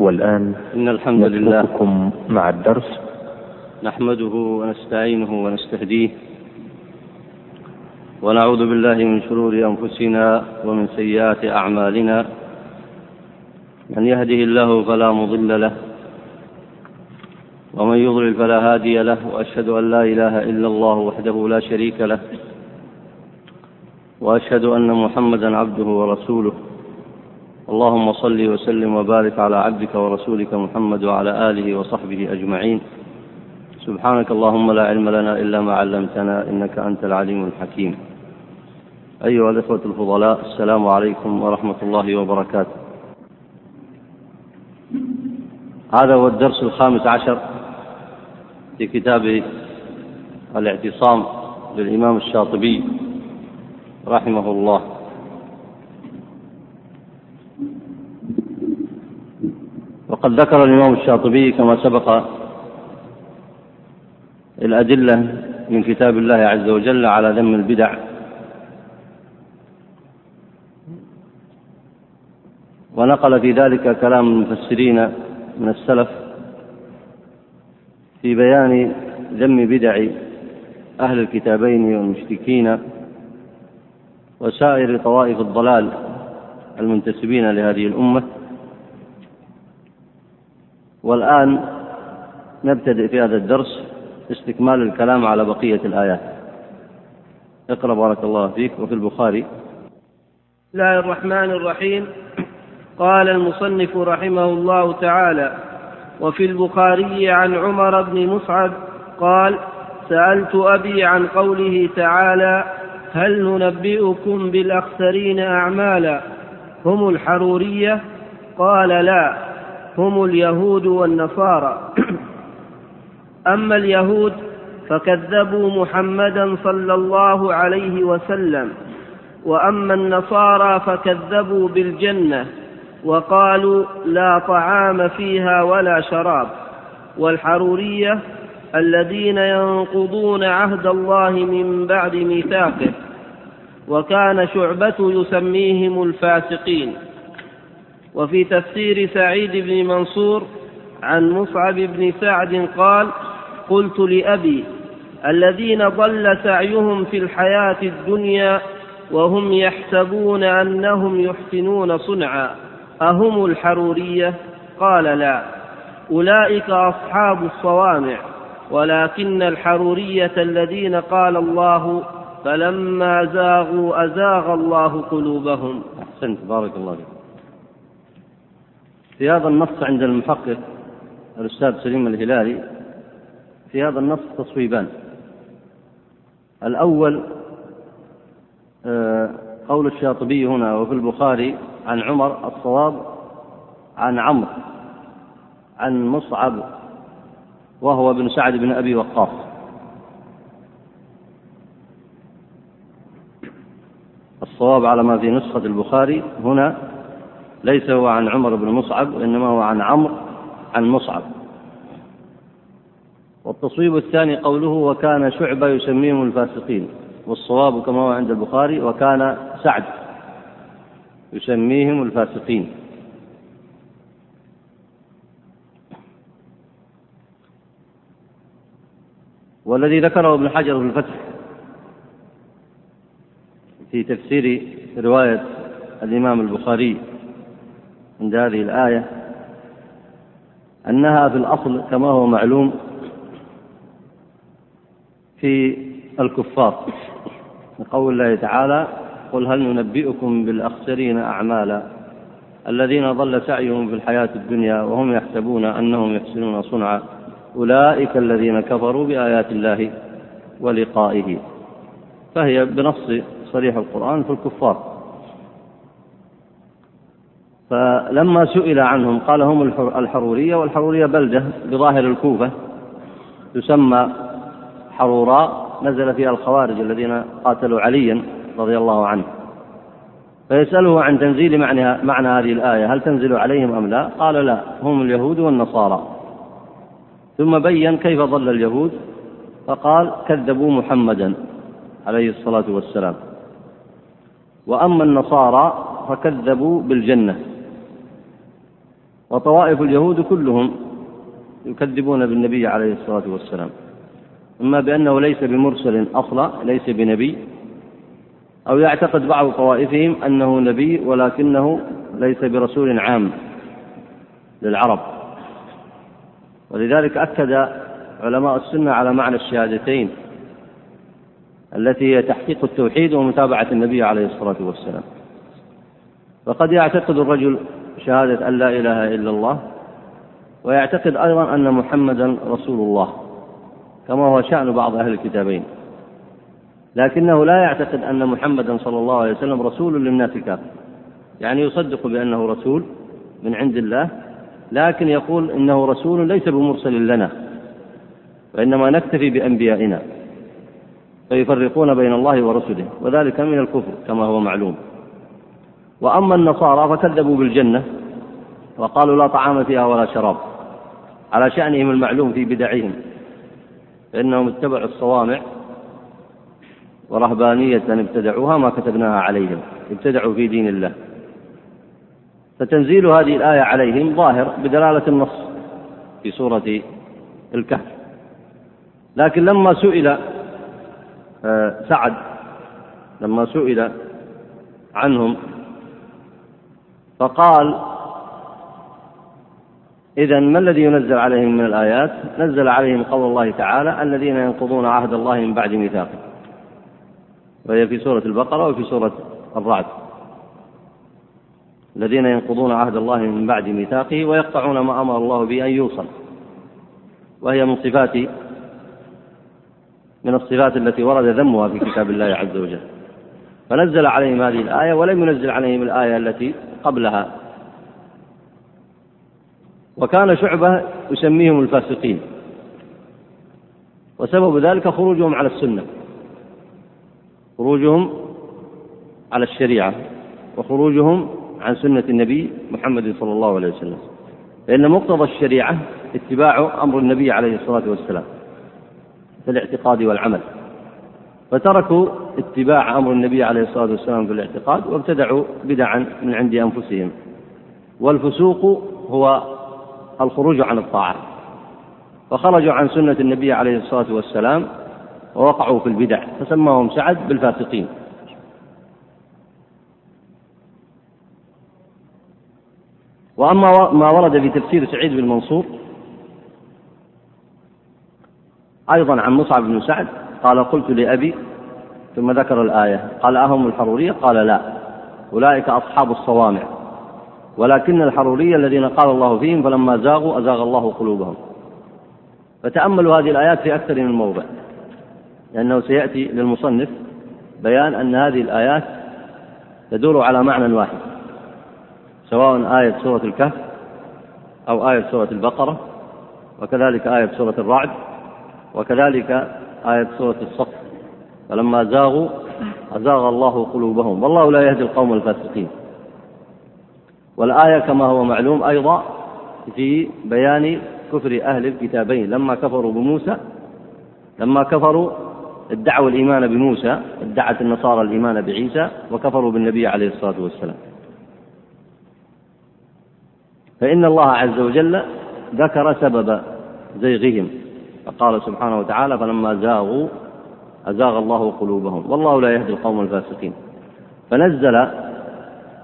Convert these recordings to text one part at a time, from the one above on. والآن نترككم مع الدرس. نحمده ونستعينه ونستهديه ونعوذ بالله من شرور أنفسنا ومن سيئات أعمالنا، من يهده الله فلا مضل له ومن يضلل فلا هادي له، وأشهد أن لا إله إلا الله وحده لا شريك له، وأشهد أن محمدا عبده ورسوله. اللهم صل وسلم وبارك على عبدك ورسولك محمد وعلى آله وصحبه أجمعين. سبحانك اللهم لا علم لنا إلا ما علمتنا إنك أنت العليم الحكيم. أيها الأخوة الفضلاء، السلام عليكم ورحمة الله وبركاته. هذا هو الدرس 15 في كتاب الاعتصام للإمام الشاطبي رحمه الله. وقد ذكر الإمام الشاطبي كما سبق الأدلة من كتاب الله عز وجل على ذم البدع ونقل في ذلك كلام المفسرين من السلف في بيان ذم بدع أهل الكتابين والمشركين وسائر طوائف الضلال المنتسبين لهذه الأمة. والآن نبتدئ في هذا الدرس استكمال الكلام على بقية الآيات. اقرأ بارك الله فيك. وفي البخاري. بسم الله الرحمن الرحيم. قال المصنف رحمه الله تعالى: وفي البخاري عن عمر بن مصعب قال: سألت أبي عن قوله تعالى: هل ننبئكم بالأخسرين أعمالا هم الحرورية؟ قال: لا، هم اليهود والنصارى. أما اليهود فكذبوا محمدا صلى الله عليه وسلم، وأما النصارى فكذبوا بالجنة وقالوا لا طعام فيها ولا شراب. والحرورية الذين ينقضون عهد الله من بعد ميثاقه، وكان شعبة يسميهم الفاسقين. وفي تفسير سعيد بن منصور عن مصعب بن سعد قال: قلت لأبي: الذين ضل سعيهم في الحياة الدنيا وهم يحسبون أنهم يحسنون صنعا، أهم الحرورية؟ قال: لا، أولئك أصحاب الصوامع، ولكن الحرورية الذين قال الله: فلما زاغوا أزاغ الله قلوبهم. أحسنت، بارك الله فيك. في هذا النص عند المحقق الأستاذ سليم الهلالي في هذا النص تصويبان. الأول قول الشاطبي هنا: وفي البخاري عن عمر، الصواب عن عمرو عن مصعب وهو بن سعد بن أبي وقاص. الصواب على ما في نسخة البخاري هنا ليس هو عن عمر بن مصعب، وإنما هو عن عمرو عن مصعب. والتصويب الثاني قوله: وكان شعبة يسميهم الفاسقين، والصواب كما هو عند البخاري: وكان سعد يسميهم الفاسقين. والذي ذكره ابن حجر في الفتح في تفسير رواية الإمام البخاري عند هذه الآية أنها في الأصل كما هو معلوم في الكفار، قول الله تعالى: قل هل ننبئكم بالأخسرين أعمالا الذين ضل سعيهم في الحياة الدنيا وهم يحسبون أنهم يحسنون صنعا، أولئك الذين كفروا بآيات الله ولقائه. فهي بنص صريح القرآن في الكفار. فلما سئل عنهم قال: هم الحرورية. والحرورية بلدة بظاهر الكوفة تسمى حروراء، نزل فيها الخوارج الذين قاتلوا عليا رضي الله عنه. فيسأله عن تنزيل معنى هذه الآية: هل تنزل عليهم أم لا؟ قال: لا، هم اليهود والنصارى. ثم بين كيف ضل اليهود، فقال: كذبوا محمدا عليه الصلاة والسلام، وأما النصارى فكذبوا بالجنة، وطوائف اليهود كلهم يكذبون بالنبي عليه الصلاة والسلام، إما بأنه ليس بمرسل أصلا، ليس بنبي، أو يعتقد بعض طوائفهم أنه نبي ولكنه ليس برسول عام للعرب. ولذلك أكد علماء السنة على معنى الشهادتين التي هي تحقيق التوحيد ومتابعة النبي عليه الصلاة والسلام. فقد يعتقد الرجل شهادة أن لا إله إلا الله، ويعتقد أيضا أن محمدا رسول الله كما هو شأن بعض أهل الكتابين، لكنه لا يعتقد أن محمدا صلى الله عليه وسلم رسول للناس كافة، يعني يصدق بأنه رسول من عند الله، لكن يقول إنه رسول ليس بمرسل لنا وإنما نكتفي بأنبيائنا، فيفرقون بين الله ورسله، وذلك من الكفر كما هو معلوم. وأما النصارى فكذبوا بالجنة وقالوا لا طعام فيها ولا شراب، على شأنهم المعلوم في بدعهم، فإنهم اتبعوا الصوامع ورهبانية ابتدعوها ما كتبناها عليهم، ابتدعوا في دين الله. فتنزيل هذه الآية عليهم ظاهر بدلالة النص في سورة الكهف. لكن لما سئل سعد عنهم فقال إذن ما الذي ينزل عليهم من الآيات؟ نزل عليهم قول الله تعالى الذين ينقضون عهد الله من بعد ميثاقه، وهي في سورة البقرة وفي سورة الرعد، الذين ينقضون عهد الله من بعد ميثاقه ويقطعون ما أمر الله به أن يوصل، وهي من الصفات التي ورد ذمها في كتاب الله عز وجل. فنزل عليهم هذه الآية ولم ينزل عليهم الآية التي قبلها. وكان شعبة يسميهم الفاسقين، وسبب ذلك خروجهم على السنة، خروجهم على الشريعة وخروجهم عن سنة النبي محمد صلى الله عليه وسلم، لأن مقتضى الشريعة اتباع أمر النبي عليه الصلاة والسلام في الاعتقاد والعمل، فتركوا اتباع أمر النبي عليه الصلاة والسلام في الاعتقاد وابتدعوا بدعا من عند أنفسهم. والفسوق هو الخروج عن الطاعة، فخرجوا عن سنة النبي عليه الصلاة والسلام ووقعوا في البدع، فسماهم سعد بالفاسقين. وأما ما ورد في تفسير سعيد بن منصور أيضا عن مصعب بن سعد قال قلت لأبي، ثم ذكر الآية، قال أهم الحرورية؟ قال لا، أولئك أصحاب الصوامع، ولكن الحرورية الذين قال الله فيهم فلما زاغوا أزاغ الله قلوبهم. فتأملوا هذه الآيات في أكثر من موضع، لأنه سيأتي للمصنف بيان أن هذه الآيات تدور على معنى واحد، سواء آية سورة الكهف أو آية سورة البقرة، وكذلك آية سورة الرعد، وكذلك آية سورة الصف، فلما زاغوا أزاغ الله قلوبهم والله لا يهدي القوم الفاسقين. والآية كما هو معلوم أيضا في بيان كفر أهل الكتابين لما كفروا ادعوا الإيمان بموسى، ادعت النصارى الإيمان بعيسى وكفروا بالنبي عليه الصلاة والسلام. فإن الله عز وجل ذكر سبب زيغهم، فقال سبحانه وتعالى فلما زاغوا أزاغ الله قلوبهم والله لا يهدي القوم الفاسقين. فنزل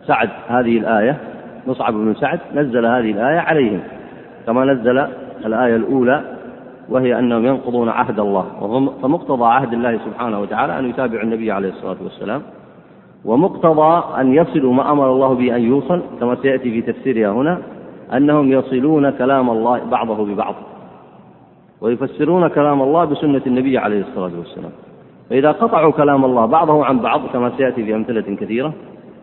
سعد هذه الآية، مصعب بن سعد نزل هذه الآية عليهم كما نزل الآية الأولى، وهي أنهم ينقضون عهد الله، فمقتضى عهد الله سبحانه وتعالى أن يتابع النبي عليه الصلاة والسلام، ومقتضى أن يصلوا ما أمر الله به أن يوصل كما سيأتي في تفسيرها هنا، أنهم يصلون كلام الله بعضه ببعض ويفسرون كلام الله بسنة النبي عليه الصلاة والسلام. فإذا قطعوا كلام الله بعضه عن بعض كما سيأتي في أمثلة كثيرة،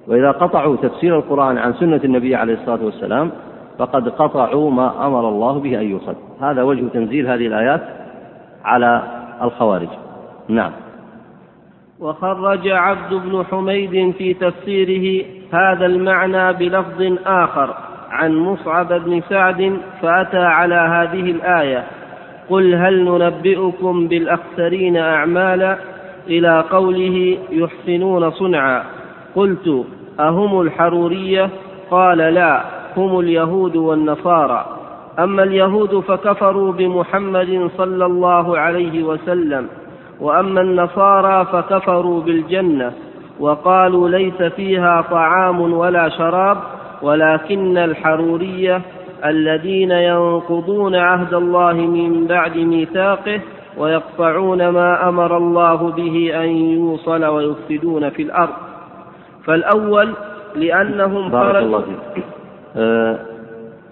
وإذا قطعوا تفسير القرآن عن سنة النبي عليه الصلاة والسلام فقد قطعوا ما أمر الله به أن يوصل. هذا وجه تنزيل هذه الآيات على الخوارج. نعم. وخرج عبد بن حميد في تفسيره هذا المعنى بلفظ آخر عن مصعب بن سعد فأتى على هذه الآية قل هل ننبئكم بالأخسرين أعمالا إلى قوله يحسنون صنعا. قلت أهم الحرورية؟ قال لا، هم اليهود والنصارى. أما اليهود فكفروا بمحمد صلى الله عليه وسلم، وأما النصارى فكفروا بالجنة وقالوا ليس فيها طعام ولا شراب، ولكن الحرورية الذين ينقضون عهد الله من بعد ميثاقه ويقطعون ما أمر الله به أن يوصل ويفسدون في الأرض. فالأول لأنهم خرجوا.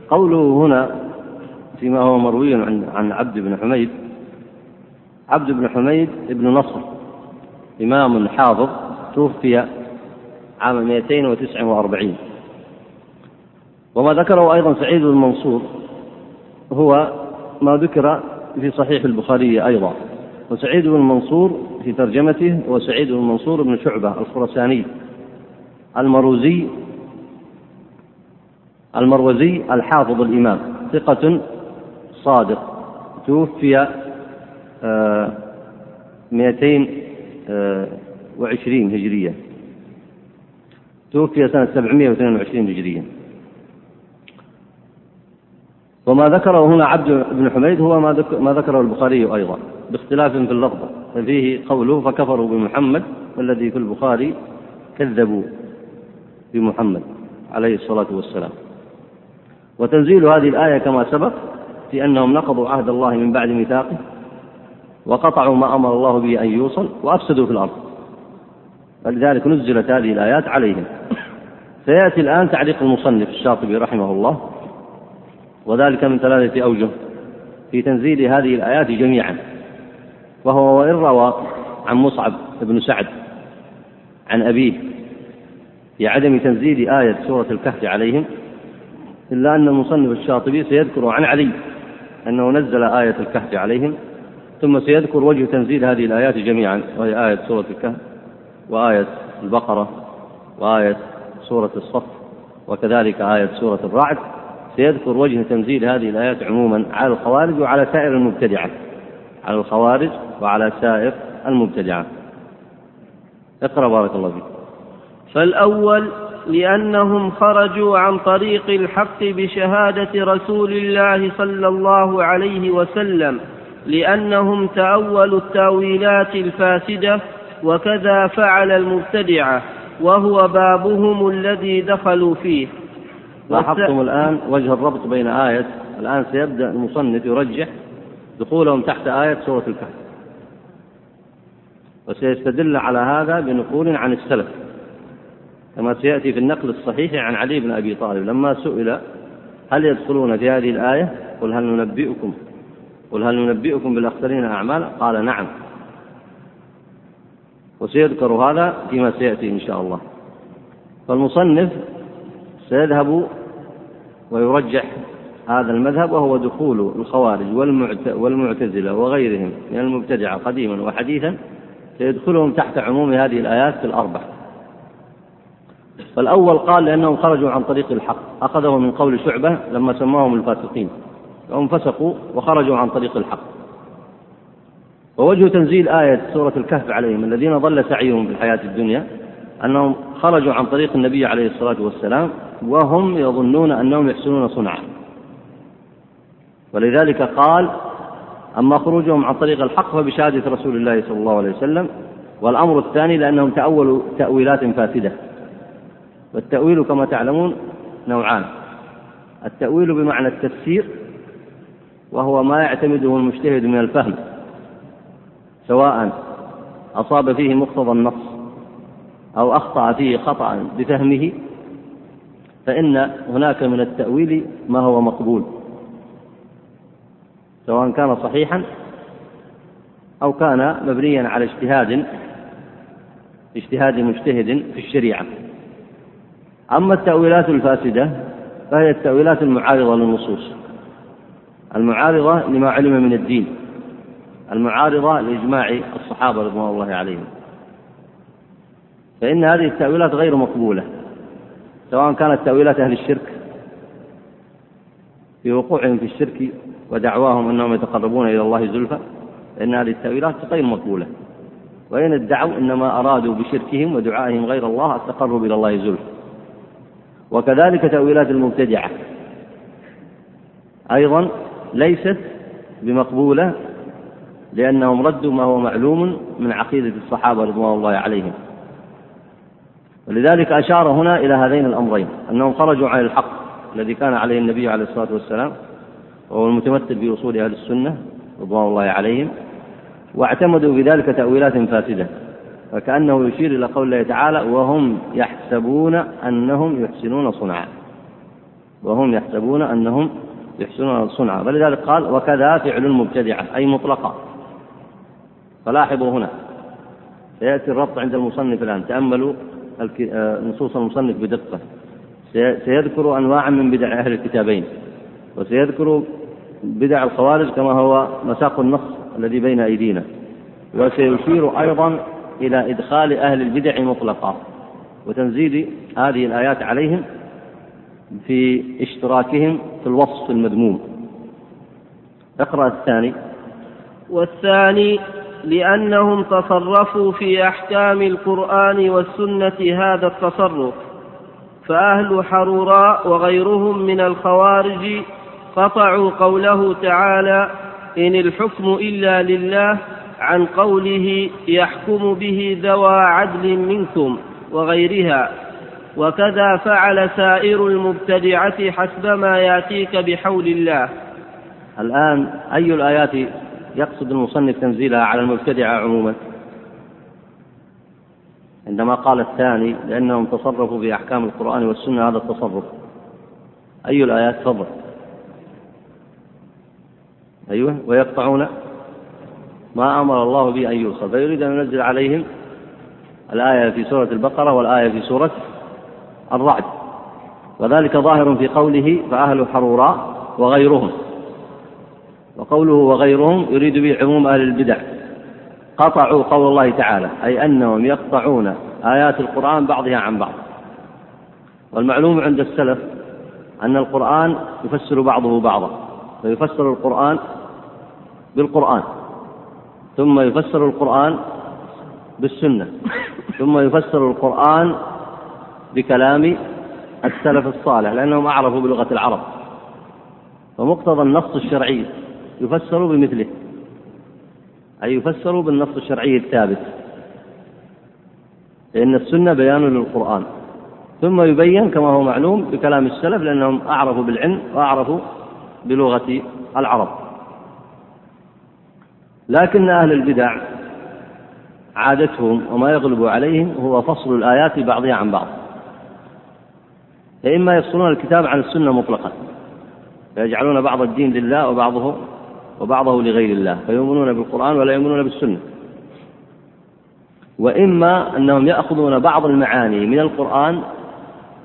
قوله هنا فيما هو مروي عن عبد بن حميد، عبد بن حميد ابن نصر إمام حافظ توفي عام 249، وما ذكره أيضا سعيد بن منصور هو ما ذكر في صحيح البخاري أيضا، وسعيد بن منصور في ترجمته وسعيد بن منصور بن شعبة الخراساني المروزي الحافظ الإمام، ثقة صادق، توفي 220 هجرية، توفي سنة 722 هجرية. وما ذكره هنا عبد بن حميد هو ما ذكره البخاري أيضا باختلاف في اللفظ، ففيه قوله فكفروا بمحمد، والذي في البخاري كذبوا بمحمد عليه الصلاة والسلام. وتنزيل هذه الآية كما سبق في أنهم نقضوا عهد الله من بعد ميثاقه وقطعوا ما أمر الله به أن يوصل وأفسدوا في الأرض، ولذلك نزلت هذه الآيات عليهم. سيأتي الآن تعليق المصنف الشاطبي رحمه الله، وذلك من 3 أوجه في تنزيل هذه الآيات جميعا، وهو وإن روى عن مصعب بن سعد عن أبيه في عدم تنزيل آية سورة الكهف عليهم، إلا أن المصنف الشاطبي سيذكر عن علي أنه نزل آية الكهف عليهم، ثم سيذكر وجه تنزيل هذه الآيات جميعا، وهي آية سورة الكهف وآية البقرة وآية سورة الصف وكذلك آية سورة الرعد. سيذكر وجه تنزيل هذه الآيات عموما على الخوارج وعلى سائر المبتدعة، على الخوارج وعلى سائر المبتدعة. اقرأ بارك الله فيك. فالأول لأنهم خرجوا عن طريق الحق بشهادة رسول الله صلى الله عليه وسلم، لأنهم تأولوا التأويلات الفاسدة، وكذا فعل المبتدعة وهو بابهم الذي دخلوا فيه. لاحظتم الآن وجه الربط بين آية، الآن سيبدأ المصنف يرجح دخولهم تحت آية سورة الكهف، وسيستدل على هذا بنقول عن السلف كما سيأتي في النقل الصحيح عن علي بن أبي طالب لما سئل هل يدخلون في هذه الآية، قل هل ننبئكم بالأخسرين أعمالا، قال نعم. وسيذكر هذا فيما سيأتي إن شاء الله. فالمصنف سيذهب ويرجح هذا المذهب، وهو دخول الخوارج والمعتزلة وغيرهم من المبتدعة قديما وحديثا، سيدخلهم تحت عموم هذه الآيات في الأربع. فالأول قال لأنهم خرجوا عن طريق الحق، أخذه من قول شعبة لما سماهم الفاسقين، فهم فسقوا وخرجوا عن طريق الحق. ووجه تنزيل آية سورة الكهف عليهم الذين ضل سعيهم في الحياة الدنيا أنهم خرجوا عن طريق النبي عليه الصلاة والسلام وهم يظنون أنهم يحسنون صنعا، ولذلك قال أما خروجهم عن طريق الحق فبشهادة رسول الله صلى الله عليه وسلم. والأمر الثاني لأنهم تأولوا تأويلات فاسدة، والتأويل كما تعلمون نوعان، التأويل بمعنى التفسير وهو ما يعتمده المجتهد من الفهم سواء أصاب فيه مقتضى النص أو أخطأ فيه خطأ بفهمه، فإن هناك من التأويل ما هو مقبول سواء كان صحيحا أو كان مبنيا على اجتهاد مجتهد في الشريعة. أما التأويلات الفاسدة فهي التأويلات المعارضة للنصوص، المعارضة لما علم من الدين، المعارضة لإجماع الصحابة رضوان الله عليهم، فإن هذه التأويلات غير مقبولة سواء كانت تأويلات أهل الشرك في وقوعهم في الشرك ودعواهم أنهم يتقربون إلى الله زلفى، فإن هذه التأويلات غير مقبولة، وإن ادعوا إنما أرادوا بشركهم ودعائهم غير الله التقرب إلى الله زلفى. وكذلك تأويلات المبتدعة أيضا ليست بمقبولة، لأنهم ردوا ما هو معلوم من عقيدة الصحابة رضوان الله عليهم. ولذلك أشار هنا إلى هذين الأمرين، أنهم خرجوا عن الحق الذي كان عليه النبي عليه الصلاة والسلام وهو المتمثل بأصول أهل السنة رضوان الله عليهم، واعتمدوا بذلك تأويلات فاسدة، فكأنه يشير إلى قول الله تعالى وهم يحسبون أنهم يحسنون صنعا، وهم يحسبون أنهم يحسنون صنعا. ولذلك قال وكذا فعل المبتدعة، أي مطلقة. فلاحظوا هنا، سيأتي الربط عند المصنف الآن، تأملوا نصوص المصنف بدقة، سيذكر أنواعا من بدع أهل الكتابين، وسيذكر بدع الخوارج كما هو مساق النص الذي بين أيدينا، وسيشير أيضا إلى إدخال أهل البدع مطلقا وتنزيل هذه الآيات عليهم في اشتراكهم في الوصف المذموم. اقرأ الثاني. والثاني لأنهم تصرفوا في أحكام القرآن والسنة هذا التصرف، فأهل حروراء وغيرهم من الخوارج قطعوا قوله تعالى إن الحكم إلا لله عن قوله يحكم به ذوى عدل منكم وغيرها. وكذا فعل سائر المبتدعة حسب ما يأتيك بحول الله. الآن أي الآيات يقصد المصنف تنزيلها على المبتدعة عموما؟ عندما قال الثاني لأنهم تصرفوا بأحكام القرآن والسنة هذا التصرف، أي الآيات؟ تفضل. أيوه، ويقطعون ما أمر الله به أن يوصل، فيريد أن ينزل عليهم الآية في سورة البقرة والآية في سورة الرعد، وذلك ظاهر في قوله فأهل حروراء وغيرهم، وقوله وغيرهم يريد به عموم أهل البدع. قطعوا قول الله تعالى، أي أنهم يقطعون آيات القرآن بعضها عن بعض. والمعلوم عند السلف أن القرآن يفسر بعضه بعضا، فيفسر القرآن بالقرآن، ثم يفسر القرآن بالسنة، ثم يفسر القرآن بكلام السلف الصالح، لأنهم أعرفوا بلغة العرب، فمقتضى النص الشرعي يفسر بمثله، أي يفسر بالنص الشرعي الثابت، لأن السنة بيان للقرآن، ثم يبين كما هو معلوم بكلام السلف، لأنهم أعرفوا بالعلم وأعرفوا بلغة العرب. لكن أهل البدع عادتهم وما يغلب عليهم هو فصل الآيات بعضها عن بعض، فإما يفصلون الكتاب عن السنة مطلقا، فيجعلون بعض الدين لله وبعضه لغير الله، فيؤمنون بالقرآن ولا يؤمنون بالسنة، وإما أنهم يأخذون بعض المعاني من القرآن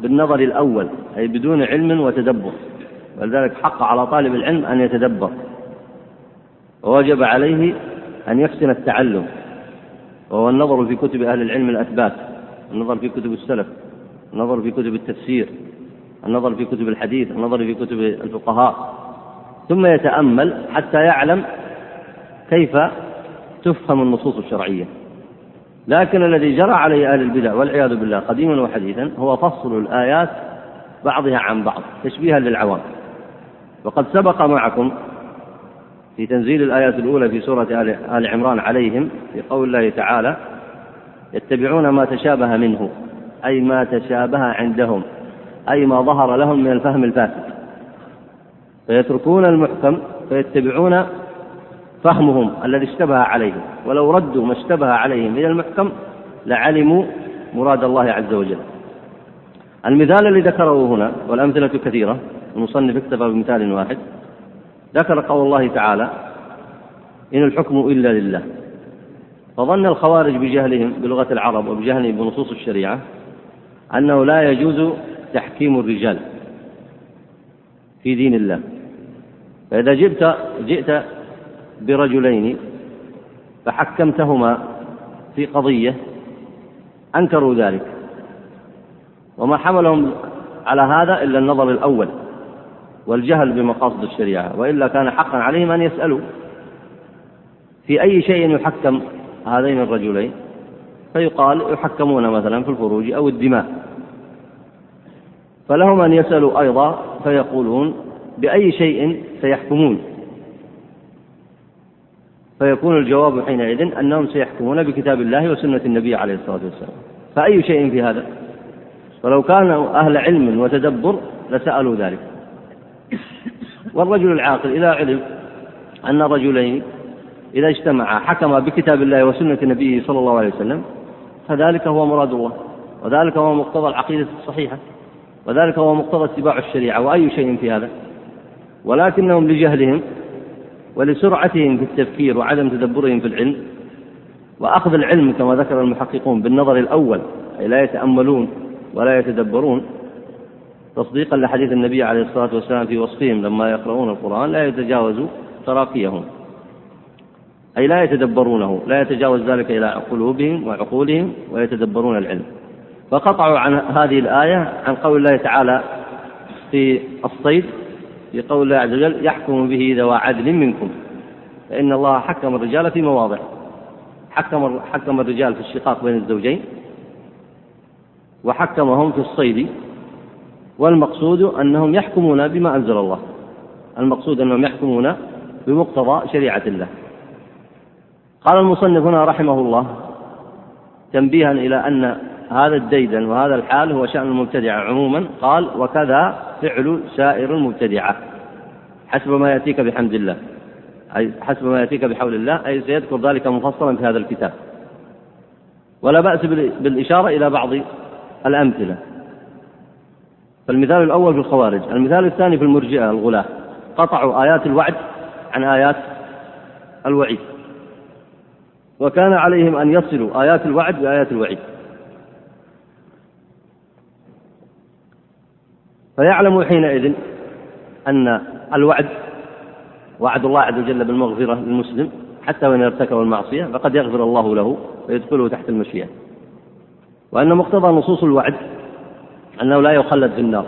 بالنظر الأول، أي بدون علم وتدبر، ولذلك حق على طالب العلم أن يتدبر، ووجب عليه أن يحسن التعلم، وهو النظر في كتب أهل العلم الأثبات، النظر في كتب السلف، النظر في كتب التفسير، النظر في كتب الحديث، النظر في كتب الفقهاء، ثم يتأمل حتى يعلم كيف تفهم النصوص الشرعية. لكن الذي جرى عليه أهل البدع والعياذ بالله قديما وحديثا هو فصل الآيات بعضها عن بعض تشبيها للعوام. وقد سبق معكم في تنزيل الآيات الأولى في سورة آل عمران عليهم في قول الله تعالى يتبعون ما تشابه منه، أي ما تشابه عندهم، أي ما ظهر لهم من الفهم الفاسد، فيتركون المحكم فيتبعون فهمهم الذي اشتبه عليهم، ولو ردوا ما اشتبه عليهم إلى المحكم لعلموا مراد الله عز وجل. المثال الذي ذكره هنا والأمثلة كثيرة، المصنف اكتفى بمثال واحد، ذكر قول الله تعالى إن الحكم إلا لله، فظن الخوارج بجهلهم بلغة العرب وبجهلهم بنصوص الشريعة أنه لا يجوز تحكيم الرجال في دين الله، فإذا جئت برجلين فحكمتهما في قضية أنكروا ذلك، وما حملهم على هذا إلا النظر الأول والجهل بمقاصد الشريعة، وإلا كان حقا عليهم أن يسألوا في أي شيء يحكم هذين الرجلين، فيقال يحكمون مثلا في الفروج أو الدماء، فلهم أن يسألوا أيضا فيقولون بأي شيء سيحكمون، فيكون الجواب حينئذ أنهم سيحكمون بكتاب الله وسنة النبي عليه الصلاة والسلام. فأي شيء في هذا؟ ولو كانوا أهل علم وتدبر لسألوا ذلك. والرجل العاقل إذا علم أن رجلين إذا اجتمعا حكما بكتاب الله وسنة نبيه صلى الله عليه وسلم، فذلك هو مراد الله، وذلك هو مقتضى العقيدة الصحيحة، وذلك هو مقتضى اتباع الشريعة، وأي شيء في هذا. ولكنهم لجهلهم ولسرعتهم في التفكير وعدم تدبرهم في العلم وأخذ العلم كما ذكر المحققون بالنظر الأول، أي لا يتأملون ولا يتدبرون، تصديقا لحديث النبي عليه الصلاة والسلام في وصفهم لما يقرؤون القرآن لا يتجاوزوا تراقيهم، أي لا يتدبرونه، لا يتجاوز ذلك إلى قلوبهم وعقولهم ويتدبرون العلم. فقطعوا عن هذه الآية عن قول الله تعالى في الصيد، في قول الله عز وجل يحكم به ذوى عدل منكم، فإن الله حكم الرجال في مواضع، حكم الرجال في الشقاق بين الزوجين، وحكمهم في الصيد، والمقصود أنهم يحكمون بما أنزل الله، المقصود أنهم يحكمون بمقتضى شريعة الله. قال المصنف هنا رحمه الله تنبيها إلى أن هذا الديدن وهذا الحال هو شأن المبتدعة عموما، قال وكذا فعل سائر المبتدعة حسب ما يأتيك بحمد الله، أي حسب ما يأتيك بحول الله، أي سيذكر ذلك مفصلا في هذا الكتاب. ولا بأس بالإشارة إلى بعض الأمثلة، فالمثال الأول في الخوارج، المثال الثاني في المرجئة الغلاة، قطعوا آيات الوعد عن آيات الوعيد، وكان عليهم أن يصلوا آيات الوعد بآيات الوعيد. فيعلم حينئذ أن الوعد وعد الله عز وجل بالمغفرة للمسلم حتى وإن ارتكب المعصية، فقد يغفر الله له ويدخله تحت المشيئة، وأن مقتضى نصوص الوعد أنه لا يخلد في النار.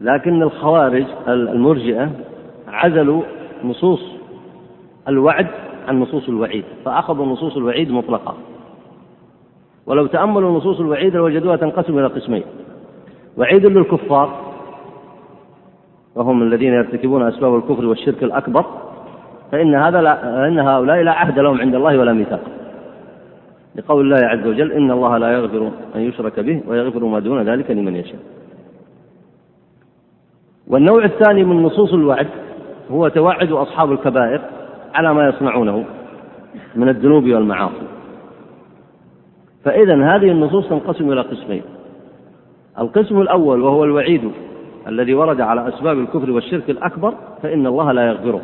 لكن الخوارج المرجئة عزلوا نصوص الوعد عن نصوص الوعيد، فأخذوا نصوص الوعيد مطلقة، ولو تأملوا نصوص الوعيد لوجدوها تنقسم إلى قسمين: وعيد للكفار وهم الذين يرتكبون أسباب الكفر والشرك الأكبر، فإن هؤلاء لا عهد لهم عند الله ولا ميثاق، لقول الله عز وجل إن الله لا يغفر أن يشرك به ويغفر ما دون ذلك لمن يشاء. والنوع الثاني من نصوص الوعد هو توعد أصحاب الكبائر على ما يصنعونه من الذنوب والمعاصي. فإذن هذه النصوص تنقسم إلى قسمين: القسم الأول وهو الوعيد الذي ورد على أسباب الكفر والشرك الأكبر، فإن الله لا يغفره،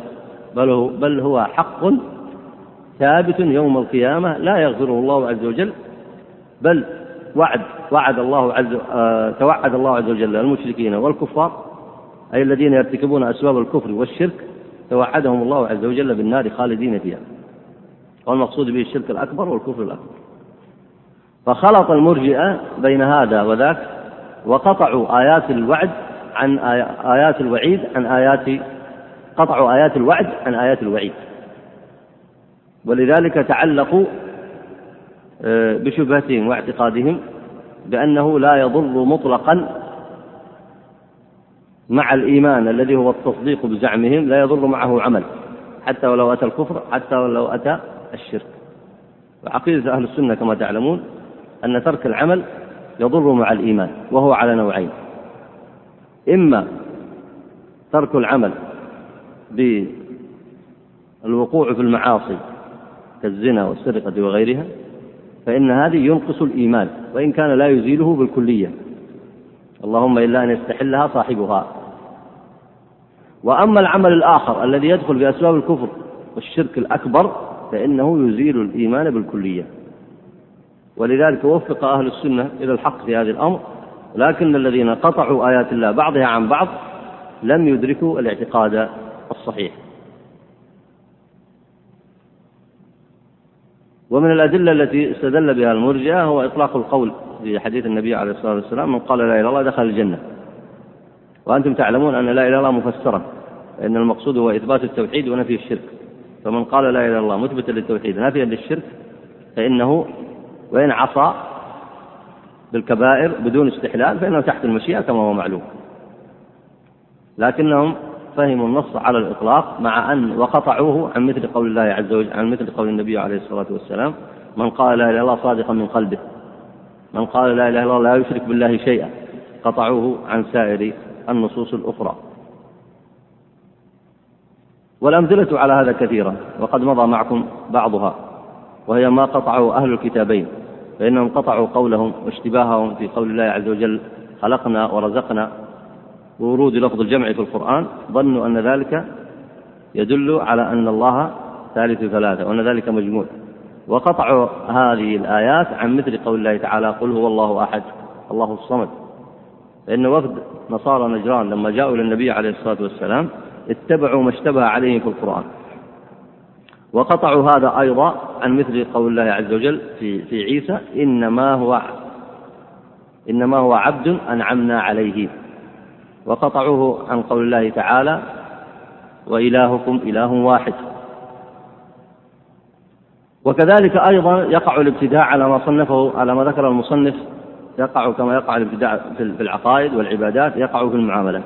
بل هو حق ثابت يوم القيامة لا يغفره الله عز وجل، بل توعد الله عز وجل المشركين والكفار، أي الذين يرتكبون أسباب الكفر والشرك، توعدهم الله عز وجل بالنار خالدين فيها، والمقصود به الشرك الأكبر والكفر الأكبر. فخلط المرجئة بين هذا وذاك، وقطعوا آيات الوعد عن آيات الوعيد عن آيات قطعوا آيات الوعد عن آيات الوعيد، ولذلك تعلقوا بشبهتهم واعتقادهم بأنه لا يضر مطلقا مع الإيمان الذي هو التصديق بزعمهم، لا يضر معه عمل حتى ولو أتى الكفر، حتى ولو أتى الشرك. وعقيدة أهل السنة كما تعلمون أن ترك العمل يضر مع الإيمان، وهو على نوعين: إما ترك العمل بالوقوع في المعاصي كالزنا والسرقة وغيرها، فإن هذه ينقص الإيمان وإن كان لا يزيله بالكلية، اللهم إلا أن يستحلها صاحبها. وأما العمل الآخر الذي يدخل بأسباب الكفر والشرك الأكبر، فإنه يزيل الإيمان بالكلية. ولذلك وفق أهل السنة إلى الحق في هذا الأمر، لكن الذين قطعوا آيات الله بعضها عن بعض لم يدركوا الاعتقاد الصحيح. ومن الأدلة التي استدل بها المرجئة هو إطلاق القول في حديث النبي عليه الصلاة والسلام: من قال لا إله إلا الله دخل الجنة. وأنتم تعلمون أن لا إله إلا الله مفسرة، لأن المقصود هو إثبات التوحيد ونفي الشرك، فمن قال لا إله إلا الله مثبتا للتوحيد نافيا للشرك، فإنه وإن عصى بالكبائر بدون استحلال فإنه تحت المشيئة كما هو معلوم، لكنهم فهموا النص على الإطلاق مع أن وقطعوه عن مثل قول الله عز وجل، عن مثل قول النبي عليه الصلاة والسلام: من قال لا إله إلا الله صادقا من قلبه، من قال لا إله إلا الله لا يشرك بالله شيئا، قطعوه عن سائر النصوص الأخرى. والأمثلة على هذا كثيرة وقد مضى معكم بعضها، وهي ما قطعه أهل الكتابين، فإنهم قطعوا قولهم واشتباههم في قول الله عز وجل: خلقنا ورزقنا، وورود لفظ الجمع في القرآن، ظنوا أن ذلك يدل على أن الله ثالث ثلاثة وأن ذلك مجموع، وقطعوا هذه الآيات عن مثل قول الله تعالى: قل هو الله أحد الله الصمد. فإن وفد نصارى نجران لما جاءوا للنبي عليه الصلاة والسلام اتبعوا ما اشتبه عليه في القرآن، وقطعوا هذا أيضا عن مثل قول الله عز وجل في عيسى: إنما هو عبد أنعمنا عليه، وقطعوه عن قول الله تعالى: وإلهكم إله واحد. وكذلك أيضا يقع الابتداع على ما ذكر المصنف، يقع كما يقع الابتداع في العقائد والعبادات، يقع في المعاملات.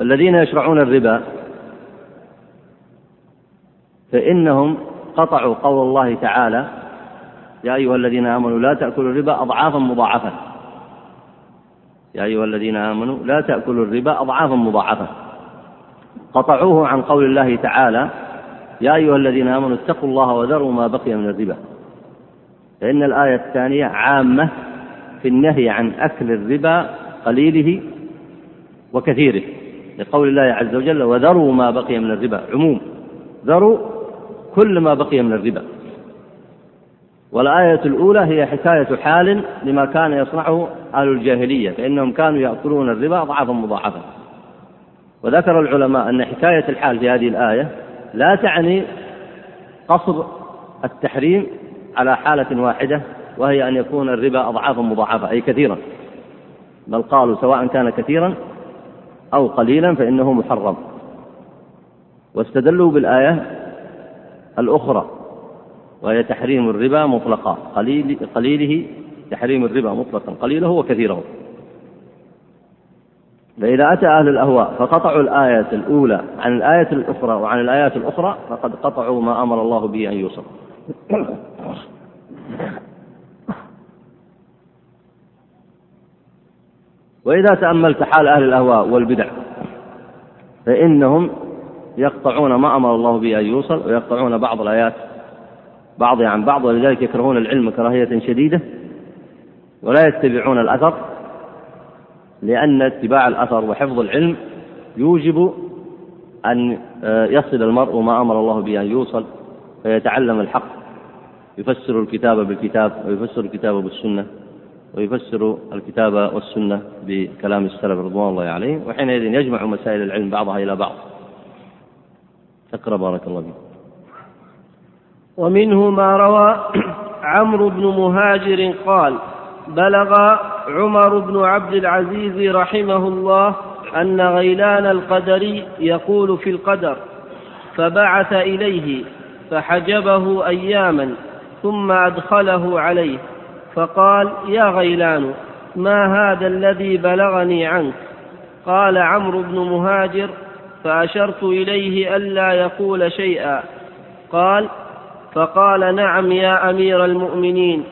الذين يشرعون الربا فإنهم قطعوا قول الله تعالى: يا أيها الذين آمنوا لا تأكلوا الربا أضعافا مضاعفة، يا أيها الذين آمنوا لا تأكلوا الربا أضعافا مضاعفة، قطعوه عن قول الله تعالى: يا أيها الذين آمنوا اتقوا الله وذروا ما بقي من الربا، فإن الآية الثانية عامة في النهي عن أكل الربا قليله وكثيره، لقول الله عز وجل: وذروا ما بقي من الربا، عموم ذروا كل ما بقي من الربا. والآية الأولى هي حكاية حال لما كان يصنعه أهل الجاهلية، فإنهم كانوا يأكلون الربا أضعافا مضاعفة. وذكر العلماء أن حكاية الحال في هذه الآية لا تعني قصر التحريم على حالة واحدة، وهي أن يكون الربا أضعافا مضاعفة أي كثيرا، بل قالوا سواء كان كثيرا أو قليلا فإنه محرم. واستدلوا بالآية الأخرى وهي تحريم الربا مطلقا، قليله تحريم الربا مطلقا، قليله وكثيره. فإذا أتى أهل الأهواء فقطعوا الآية الأولى عن الآية الأخرى وعن الآيات الأخرى فقد قطعوا ما أمر الله به أن يوصف. وإذا تأملت حال أهل الأهواء والبدع فإنهم يقطعون ما أمر الله به أن يوصل، ويقطعون بعض الآيات بعضها عن بعض، ولذلك يكرهون العلم كراهية شديدة ولا يتبعون الأثر، لأن اتباع الأثر وحفظ العلم يوجب أن يصل المرء ما أمر الله به أن يوصل، فيتعلم الحق، يفسر الكتاب بالكتاب، ويفسر الكتاب بالسنة، ويفسر الكتاب والسنة بكلام السلف رضوان الله عليهم، وحينئذ يجمع مسائل العلم بعضها إلى بعض. اقرأ بارك الله فيك. ومنه ما روى عمرو بن مهاجر قال: بلغ عمر بن عبد العزيز رحمه الله أن غيلان القدري يقول في القدر، فبعث إليه فحجبه أياما ثم أدخله عليه، فقال: يا غيلان، ما هذا الذي بلغني عنك؟ قال عمرو بن مهاجر: فأشرت إليه ألا يقول شيئا. قال: فقال: نعم يا أمير المؤمنين،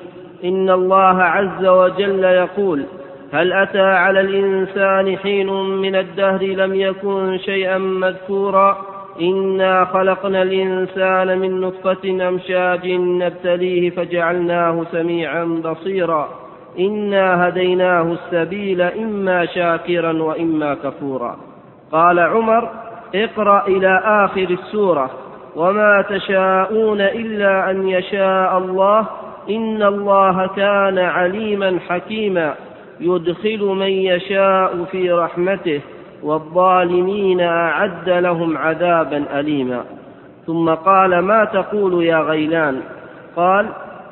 إن الله عز وجل يقول: هل أتى على الإنسان حين من الدهر لم يكن شيئا مذكورا، إنا خلقنا الإنسان من نطفة أمشاج نبتليه فجعلناه سميعا بصيرا، إنا هديناه السبيل إما شاكرا وإما كفورا. قال عمر: اقرأ إلى آخر السورة، وما تشاءون إلا أن يشاء الله، إن الله كان عليما حكيما، يدخل من يشاء في رحمته، والظالمين أعد لهم عذابا أليما. ثم قال: ما تقول يا غيلان؟ قال: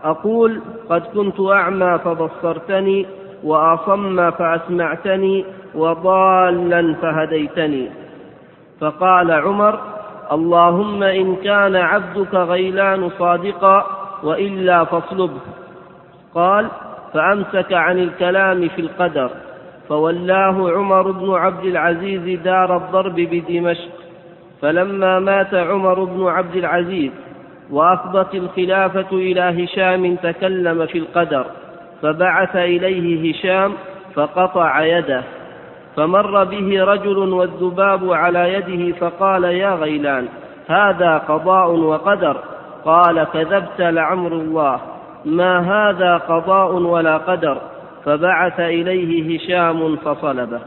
أقول: قد كنت أعمى فبصرتني، وأصم فأسمعتني، وضالا فهديتني. فقال عمر: اللهم إن كان عبدك غيلان صادقا، وإلا فاصلبه. قال: فأمسك عن الكلام في القدر، فولاه عمر بن عبد العزيز دار الضرب بدمشق. فلما مات عمر بن عبد العزيز وأفضت الخلافة إلى هشام تكلم في القدر، فبعث إليه هشام فقطع يده، فمر به رجل والذباب على يده، فقال: يا غيلان، هذا قضاء وقدر. قال: كذبت لعمر الله، ما هذا قضاء ولا قدر. فبعث إليه هشام فصلبه.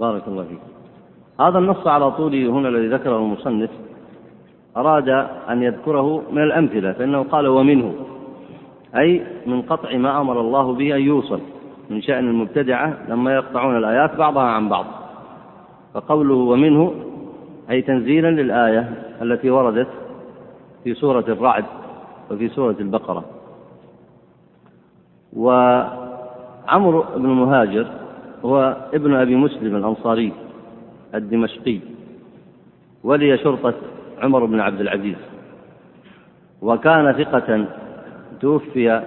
بارك الله فيك. هذا النص على طوله هنا الذي ذكره المصنف أراد أن يذكره من الأمثلة، فإنه قال: ومنه، أي من قطع ما أمر الله به أن يوصل، من شأن المبتدعة لما يقطعون الآيات بعضها عن بعض. فقوله ومنه أي تنزيلا للآية التي وردت في سورة الرعد وفي سورة البقرة. وعمر بن مهاجر هو ابن أبي مسلم الأنصاري الدمشقي، ولي شرطة عمر بن عبد العزيز، وكان ثقة، توفي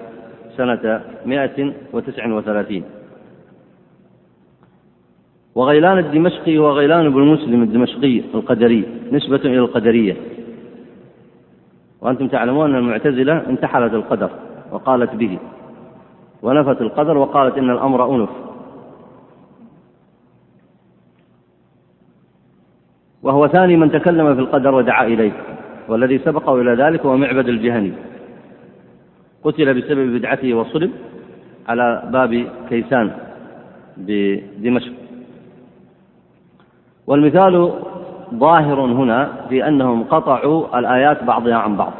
سنة 139. وغيلان الدمشقي وغيلان بن مسلم الدمشقي القدري، نسبة إلى القدرية. وأنتم تعلمون أن المعتزلة انتحلت القدر وقالت به، ونفت القدر وقالت إن الأمر أنف، وهو ثاني من تكلم في القدر ودعا إليه، والذي سبقه إلى ذلك هو معبد الجهني، قتل بسبب بدعته وصلب على باب كيسان بدمشق. والمثال ظاهر هنا في أنهم قطعوا الآيات بعضها عن بعض.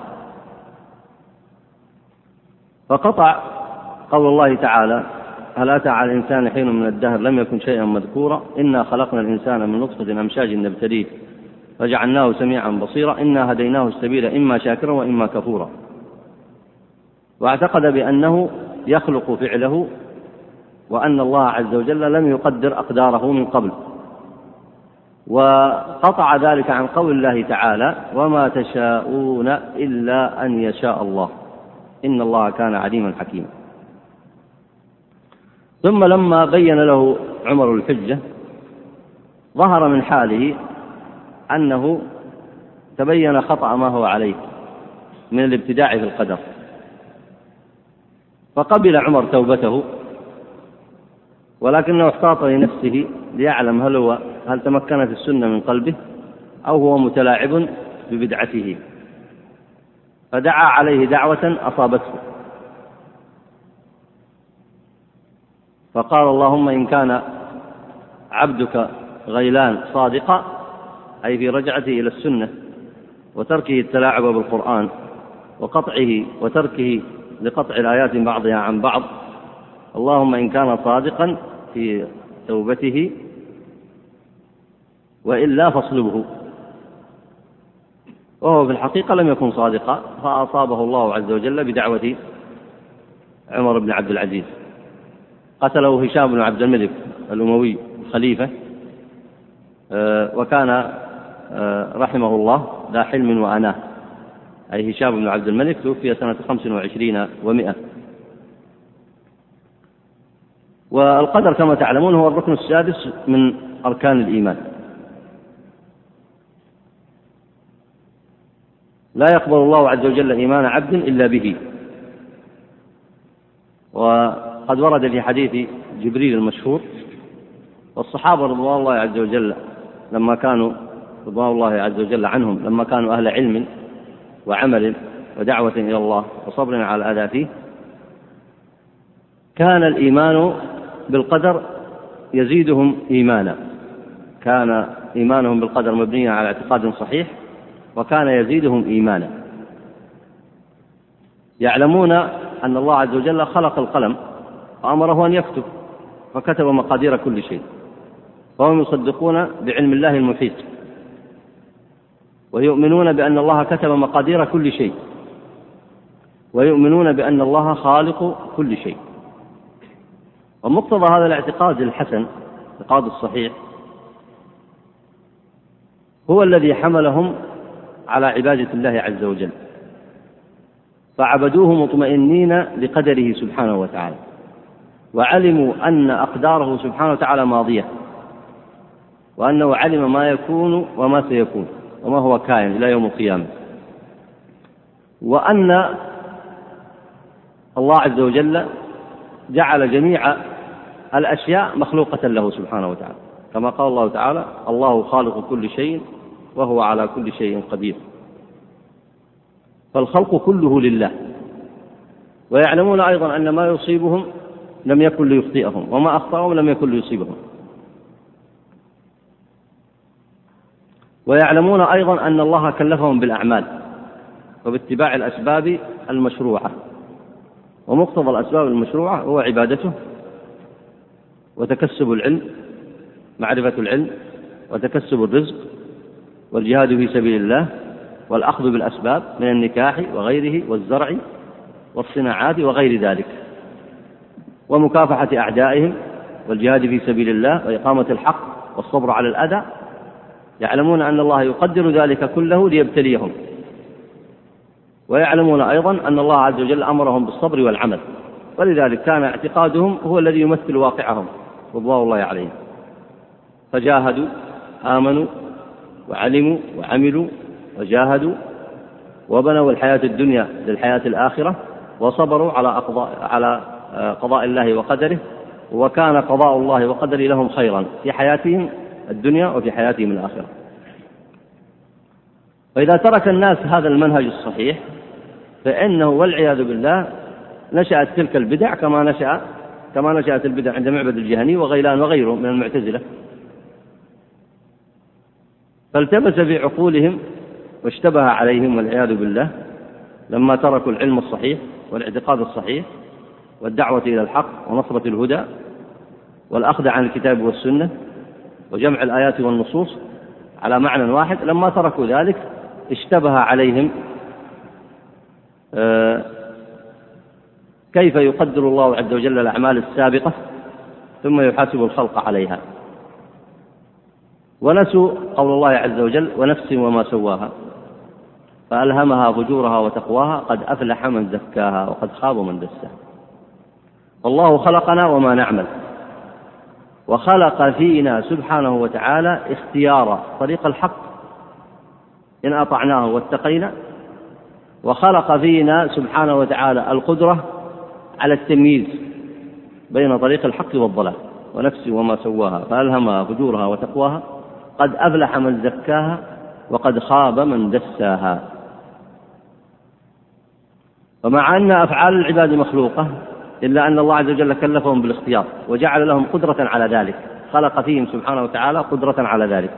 فقطع قول الله تعالى: هل أتى على الإنسان حين من الدهر لم يكن شيئا مذكورا، إنا خلقنا الإنسان من نطفة أمشاج نبتليه فجعلناه سميعا بصيرا، إنا هديناه السبيل إما شاكرا وإما كفورا. واعتقد بأنه يخلق فعله، وأن الله عز وجل لم يقدر أقداره من قبل، وقطع ذلك عن قول الله تعالى: وما تشاءون إلا أن يشاء الله إن الله كان عليما حكيما. ثم لما بين له عمر الحجة ظهر من حاله أنه تبين خطأ ما هو عليه من الابتداع في القدر، فقبل عمر توبته، ولكنه احتاط لنفسه ليعلم هل تمكنت السنة من قلبه أو هو متلاعب ببدعته، فدعا عليه دعوة أصابته، فقال: اللهم إن كان عبدك غيلان صادقا، أي في رجعته إلى السنة وتركه التلاعب بالقرآن وقطعه وتركه لقطع الآيات بعضها عن بعض، اللهم إن كان صادقا في توبته وإلا فاصلبه. وهو في الحقيقة لم يكن صادقا، فأصابه الله عز وجل بدعوة عمر بن عبد العزيز. قتله هشام بن عبد الملك الأموي الخليفة، وكان رحمه الله ذا حلم وأناه، أي هشام بن عبد الملك، توفي سنة 25 و100. والقدر كما تعلمون هو الركن السادس من أركان الإيمان، لا يقبل الله عز وجل إيمان عبد إلا به. وقد ورد في حديث جبريل المشهور، والصحابة رضوان الله عز وجل لما كانوا رضوان الله عز وجل عنهم لما كانوا أهل علم وعمل ودعوة إلى الله وصبر على الأذى فيه، كان الإيمان بالقدر يزيدهم إيمانا، كان إيمانهم بالقدر مبنيا على اعتقاد صحيح، وكان يزيدهم إيمانا. يعلمون أن الله عز وجل خلق القلم وأمره أن يكتب، فكتب مقادير كل شيء، فهم يصدقون بعلم الله المحيط، ويؤمنون بأن الله كتب مقادير كل شيء، ويؤمنون بأن الله خالق كل شيء. ومقتضى هذا الاعتقاد الحسن، الاعتقاد الصحيح، هو الذي حملهم على عبادة الله عز وجل، فعبدوه مطمئنين لقدره سبحانه وتعالى، وعلموا أن أقداره سبحانه وتعالى ماضية، وأنه علم ما يكون وما سيكون وما هو كائن إلى يوم القيامة، وأن الله عز وجل جعل جميع الأشياء مخلوقة له سبحانه وتعالى، كما قال الله تعالى: الله خالق كل شيء وهو على كل شيء قدير. فالخلق كله لله، ويعلمون أيضا أن ما يصيبهم لم يكن ليخطئهم، وما أخطأهم لم يكن ليصيبهم، ويعلمون أيضا أن الله كلفهم بالأعمال وباتباع الأسباب المشروعة، ومقتضى الأسباب المشروعة هو عبادته وتكسب العلم، معرفة العلم وتكسب الرزق والجهاد في سبيل الله والأخذ بالأسباب من النكاح وغيره والزرع والصناعات وغير ذلك، ومكافحة أعدائهم والجهاد في سبيل الله وإقامة الحق والصبر على الأذى. يعلمون أن الله يقدر ذلك كله ليبتليهم، ويعلمون أيضا أن الله عز وجل أمرهم بالصبر والعمل، ولذلك كان اعتقادهم هو الذي يمثل واقعهم رضوان الله عليهم، فجاهدوا، آمنوا وعلموا وعملوا وجاهدوا وبنوا الحياة الدنيا للحياة الآخرة، وصبروا على قضاء الله وقدره، وكان قضاء الله وقدره لهم خيرا في حياتهم الدنيا وفي حياتهم الآخرة. فإذا ترك الناس هذا المنهج الصحيح فإنه والعياذ بالله نشأت تلك البدع كما نشأت البدع عند معبد الجهني وغيلان وغيره من المعتزلة، فالتبس في عقولهم واشتبه عليهم والعياذ بالله لما تركوا العلم الصحيح والاعتقاد الصحيح والدعوة إلى الحق ونصرة الهدى والأخذ عن الكتاب والسنة وجمع الآيات والنصوص على معنى واحد. لما تركوا ذلك اشتبه عليهم كيف يقدر الله عز وجل الأعمال السابقة ثم يحاسب الخلق عليها، ونسوا قول الله عز وجل: ونفس وما سواها فألهمها فجورها وتقواها قد أفلح من زكاها وقد خاب من دساها. الله خلقنا وما نعمل، وخلق فينا سبحانه وتعالى اختيار طريق الحق إن أطعناه واتقينا، وخلق فينا سبحانه وتعالى القدرة على التمييز بين طريق الحق والضلال. ونفس وما سواها فألهمها فجورها وتقواها قد أفلح من زكاها وقد خاب من دساها. ومع أن أفعال العباد مخلوقة إلا أن الله عز وجل كلفهم بالاختيار وجعل لهم قدرة على ذلك، خلق فيهم سبحانه وتعالى قدرة على ذلك،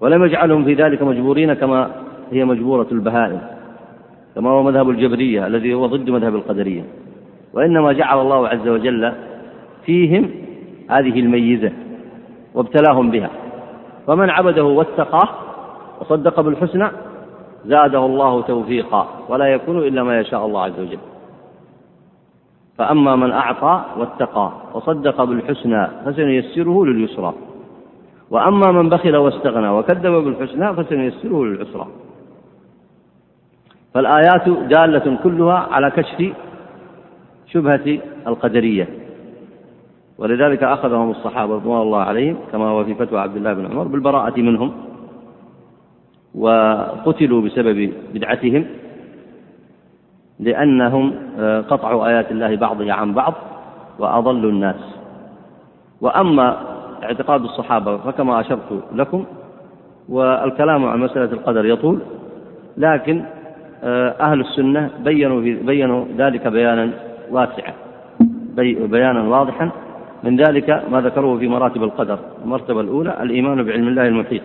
ولم يجعلهم في ذلك مجبورين كما هي مجبورة البهائم، كما هو مذهب الجبرية الذي هو ضد مذهب القدرية، وإنما جعل الله عز وجل فيهم هذه الميزة وابتلاهم بها، فمن عبده واتقاه وصدق بالحسنى زاده الله توفيقا ولا يكون إلا ما يشاء الله عز وجل. فأما من أعطى واتقى وصدق بالحسنى فسنيسره لليسرى، وأما من بخل واستغنى وكذب بالحسنى فسنيسره للعسرى. فالآيات دالة كلها على كشف شبهة القدرية، ولذلك أخذهم الصحابة رضوان الله عليهم كما هو في فتوى عبد الله بن عمر بالبراءة منهم، وقتلوا بسبب بدعتهم لأنهم قطعوا آيات الله بعضها عن بعض وأضلوا الناس. وأما اعتقاد الصحابة فكما أشرت لكم، والكلام عن مسألة القدر يطول، لكن أهل السنة بيّنوا ذلك بيانا واسعا، بيانا واضحا، من ذلك ما ذكروه في مراتب القدر. المرتبة الأولى الإيمان بعلم الله المحيط،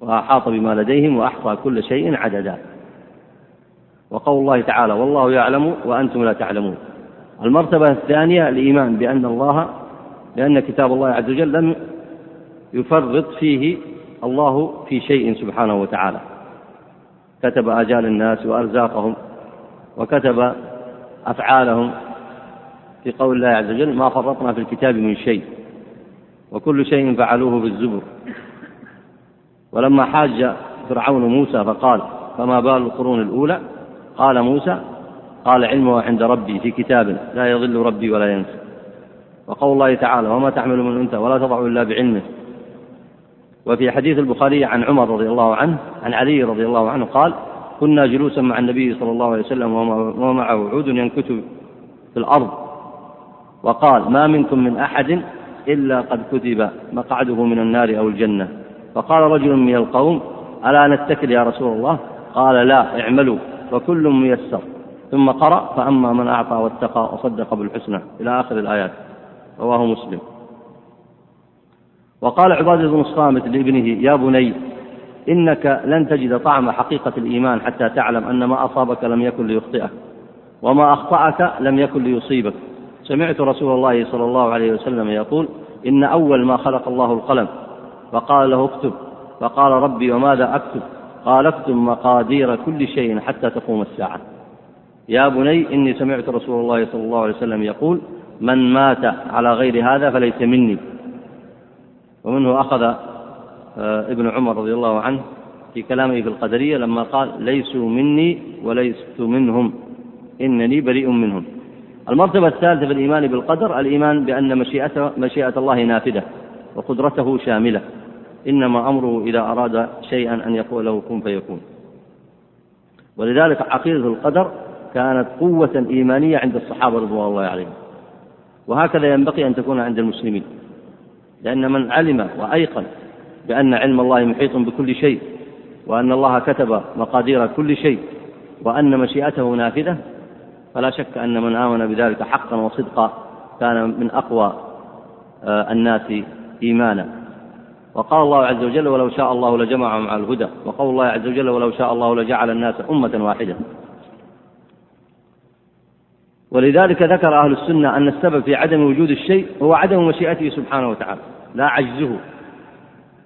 وأحاط بما لديهم وأحصى كل شيء عددا، وقول الله تعالى: والله يعلم وأنتم لا تعلمون. المرتبة الثانية الإيمان بأن كتاب الله عز وجل لم يفرط فيه الله في شيء سبحانه وتعالى، كتب آجال الناس وأرزاقهم وكتب أفعالهم في قول الله عز وجل: ما فرطنا في الكتاب من شيء وكل شيء فعلوه بالزبر. ولما حاج فرعون موسى فقال: فما بال القرون الأولى قال موسى: قال علمها عند ربي في كتاب لا يضل ربي ولا ينسى. وقول الله تعالى: وما تحمل من أنثى ولا تضع إلا بعلمه. وفي حديث البخاري عن عمر رضي الله عنه عن علي رضي الله عنه قال: كنا جلوسا مع النبي صلى الله عليه وسلم ومعه عود ينكت في الأرض، وقال: ما منكم من أحد إلا قد كتب مقعده من النار أو الجنة. فقال رجل من القوم: ألا نتكل يا رسول الله؟ قال: لا، اعملوا فكل ميسر. ثم قرأ: فأما من أعطى واتقى وصدق بالحسنى، إلى آخر الآيات، رواه مسلم. وقال عبادة بن الصامت لابنه: يا بني، إنك لن تجد طعم حقيقة الإيمان حتى تعلم أن ما أصابك لم يكن ليخطئك، وما أخطأك لم يكن ليصيبك. سمعت رسول الله صلى الله عليه وسلم يقول: إن أول ما خلق الله القلم، فقال له: اكتب. فقال: ربي، وماذا أكتب؟ قال: اكتب مقادير كل شيء حتى تقوم الساعة. يا بني، إني سمعت رسول الله صلى الله عليه وسلم يقول: من مات على غير هذا فليس مني. ومنه أخذ ابن عمر رضي الله عنه في كلامه في القدرية لما قال: ليسوا مني وليست منهم، إنني بريء منهم. المرتبة الثالثة في الإيمان بالقدر: الإيمان بأن مشيئة الله نافذة وقدرته شاملة، إنما أمره إذا أراد شيئا أن يقول له كن فيكون. ولذلك عقيدة القدر كانت قوة إيمانية عند الصحابة رضوان الله عليهم، وهكذا ينبغي أن تكون عند المسلمين، لأن من علم وأيقن بأن علم الله محيط بكل شيء، وأن الله كتب مقادير كل شيء، وأن مشيئته نافذة، فلا شك أن من آمن بذلك حقا وصدقا كان من أقوى الناس إيمانا. وقال الله عز وجل: ولو شاء الله لجمعهم على الهدى. وقال الله عز وجل: ولو شاء الله لجعل الناس أمة واحدة. ولذلك ذكر أهل السنة أن السبب في عدم وجود الشيء هو عدم مشيئته سبحانه وتعالى لا عجزه،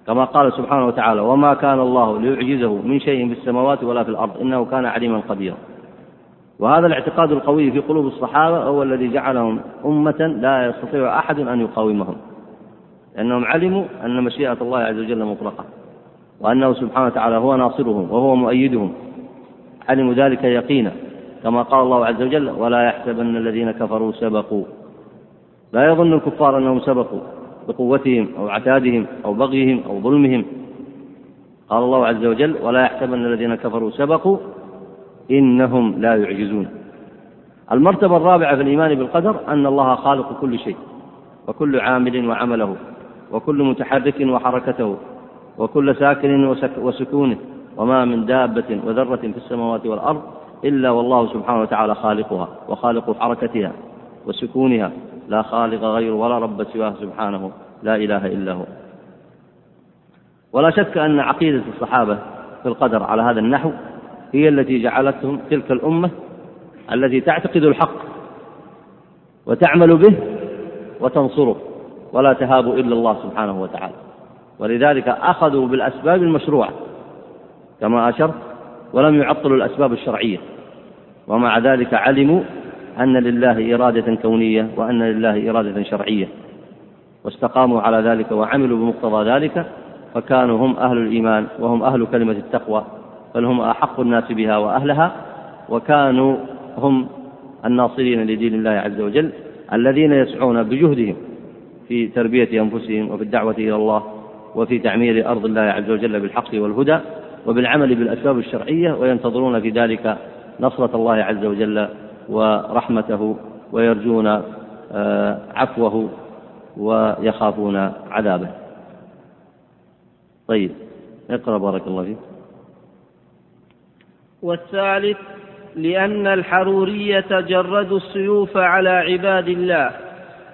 كما قال سبحانه وتعالى: وما كان الله ليعجزه من شيء في السماوات ولا في الأرض إنه كان عليما قديرا. وهذا الاعتقاد القوي في قلوب الصحابة هو الذي جعلهم أمة لا يستطيع أحد أن يقاومهم، لأنهم علموا أن مشيئة الله عز وجل مطلقة، وأنه سبحانه وتعالى هو ناصرهم وهو مؤيدهم، علموا ذلك يقينا، كما قال الله عز وجل: ولا يحسبن الذين كفروا سبقوا. لا يظن الكفار أنهم سبقوا بقوتهم أو عتادهم أو بغيهم أو ظلمهم. قال الله عز وجل: ولا يحسبن الذين كفروا سبقوا إنهم لا يعجزون. المرتبة الرابعة في الإيمان بالقدر أن الله خالق كل شيء، وكل عامل وعمله، وكل متحرك وحركته، وكل ساكن وسكونه، وما من دابة وذرة في السماوات والأرض إلا والله سبحانه وتعالى خالقها وخالق حركتها وسكونها، لا خالق غيره ولا رب سواه سبحانه، لا إله إلا هو. ولا شك أن عقيدة الصحابة في القدر على هذا النحو هي التي جعلتهم تلك الأمة التي تعتقد الحق وتعمل به وتنصره، ولا تهاب إلا الله سبحانه وتعالى. ولذلك أخذوا بالأسباب المشروعة كما أشرت، ولم يعطلوا الأسباب الشرعية، ومع ذلك علموا أن لله إرادة كونية وأن لله إرادة شرعية، واستقاموا على ذلك وعملوا بمقتضى ذلك، فكانوا هم أهل الإيمان وهم أهل كلمة التقوى، بل هم أحق الناس بها وأهلها، وكانوا هم الناصرين لدين الله عز وجل الذين يسعون بجهدهم في تربية أنفسهم وفي الدعوة إلى الله وفي تعمير أرض الله عز وجل بالحق والهدى وبالعمل بالأسباب الشرعية، وينتظرون في ذلك نصرة الله عز وجل ورحمته، ويرجون عفوه ويخافون عذابه. طيب، اقرأ بارك الله فيك. والثالث: لأن الحرورية جردوا السيوف على عباد الله،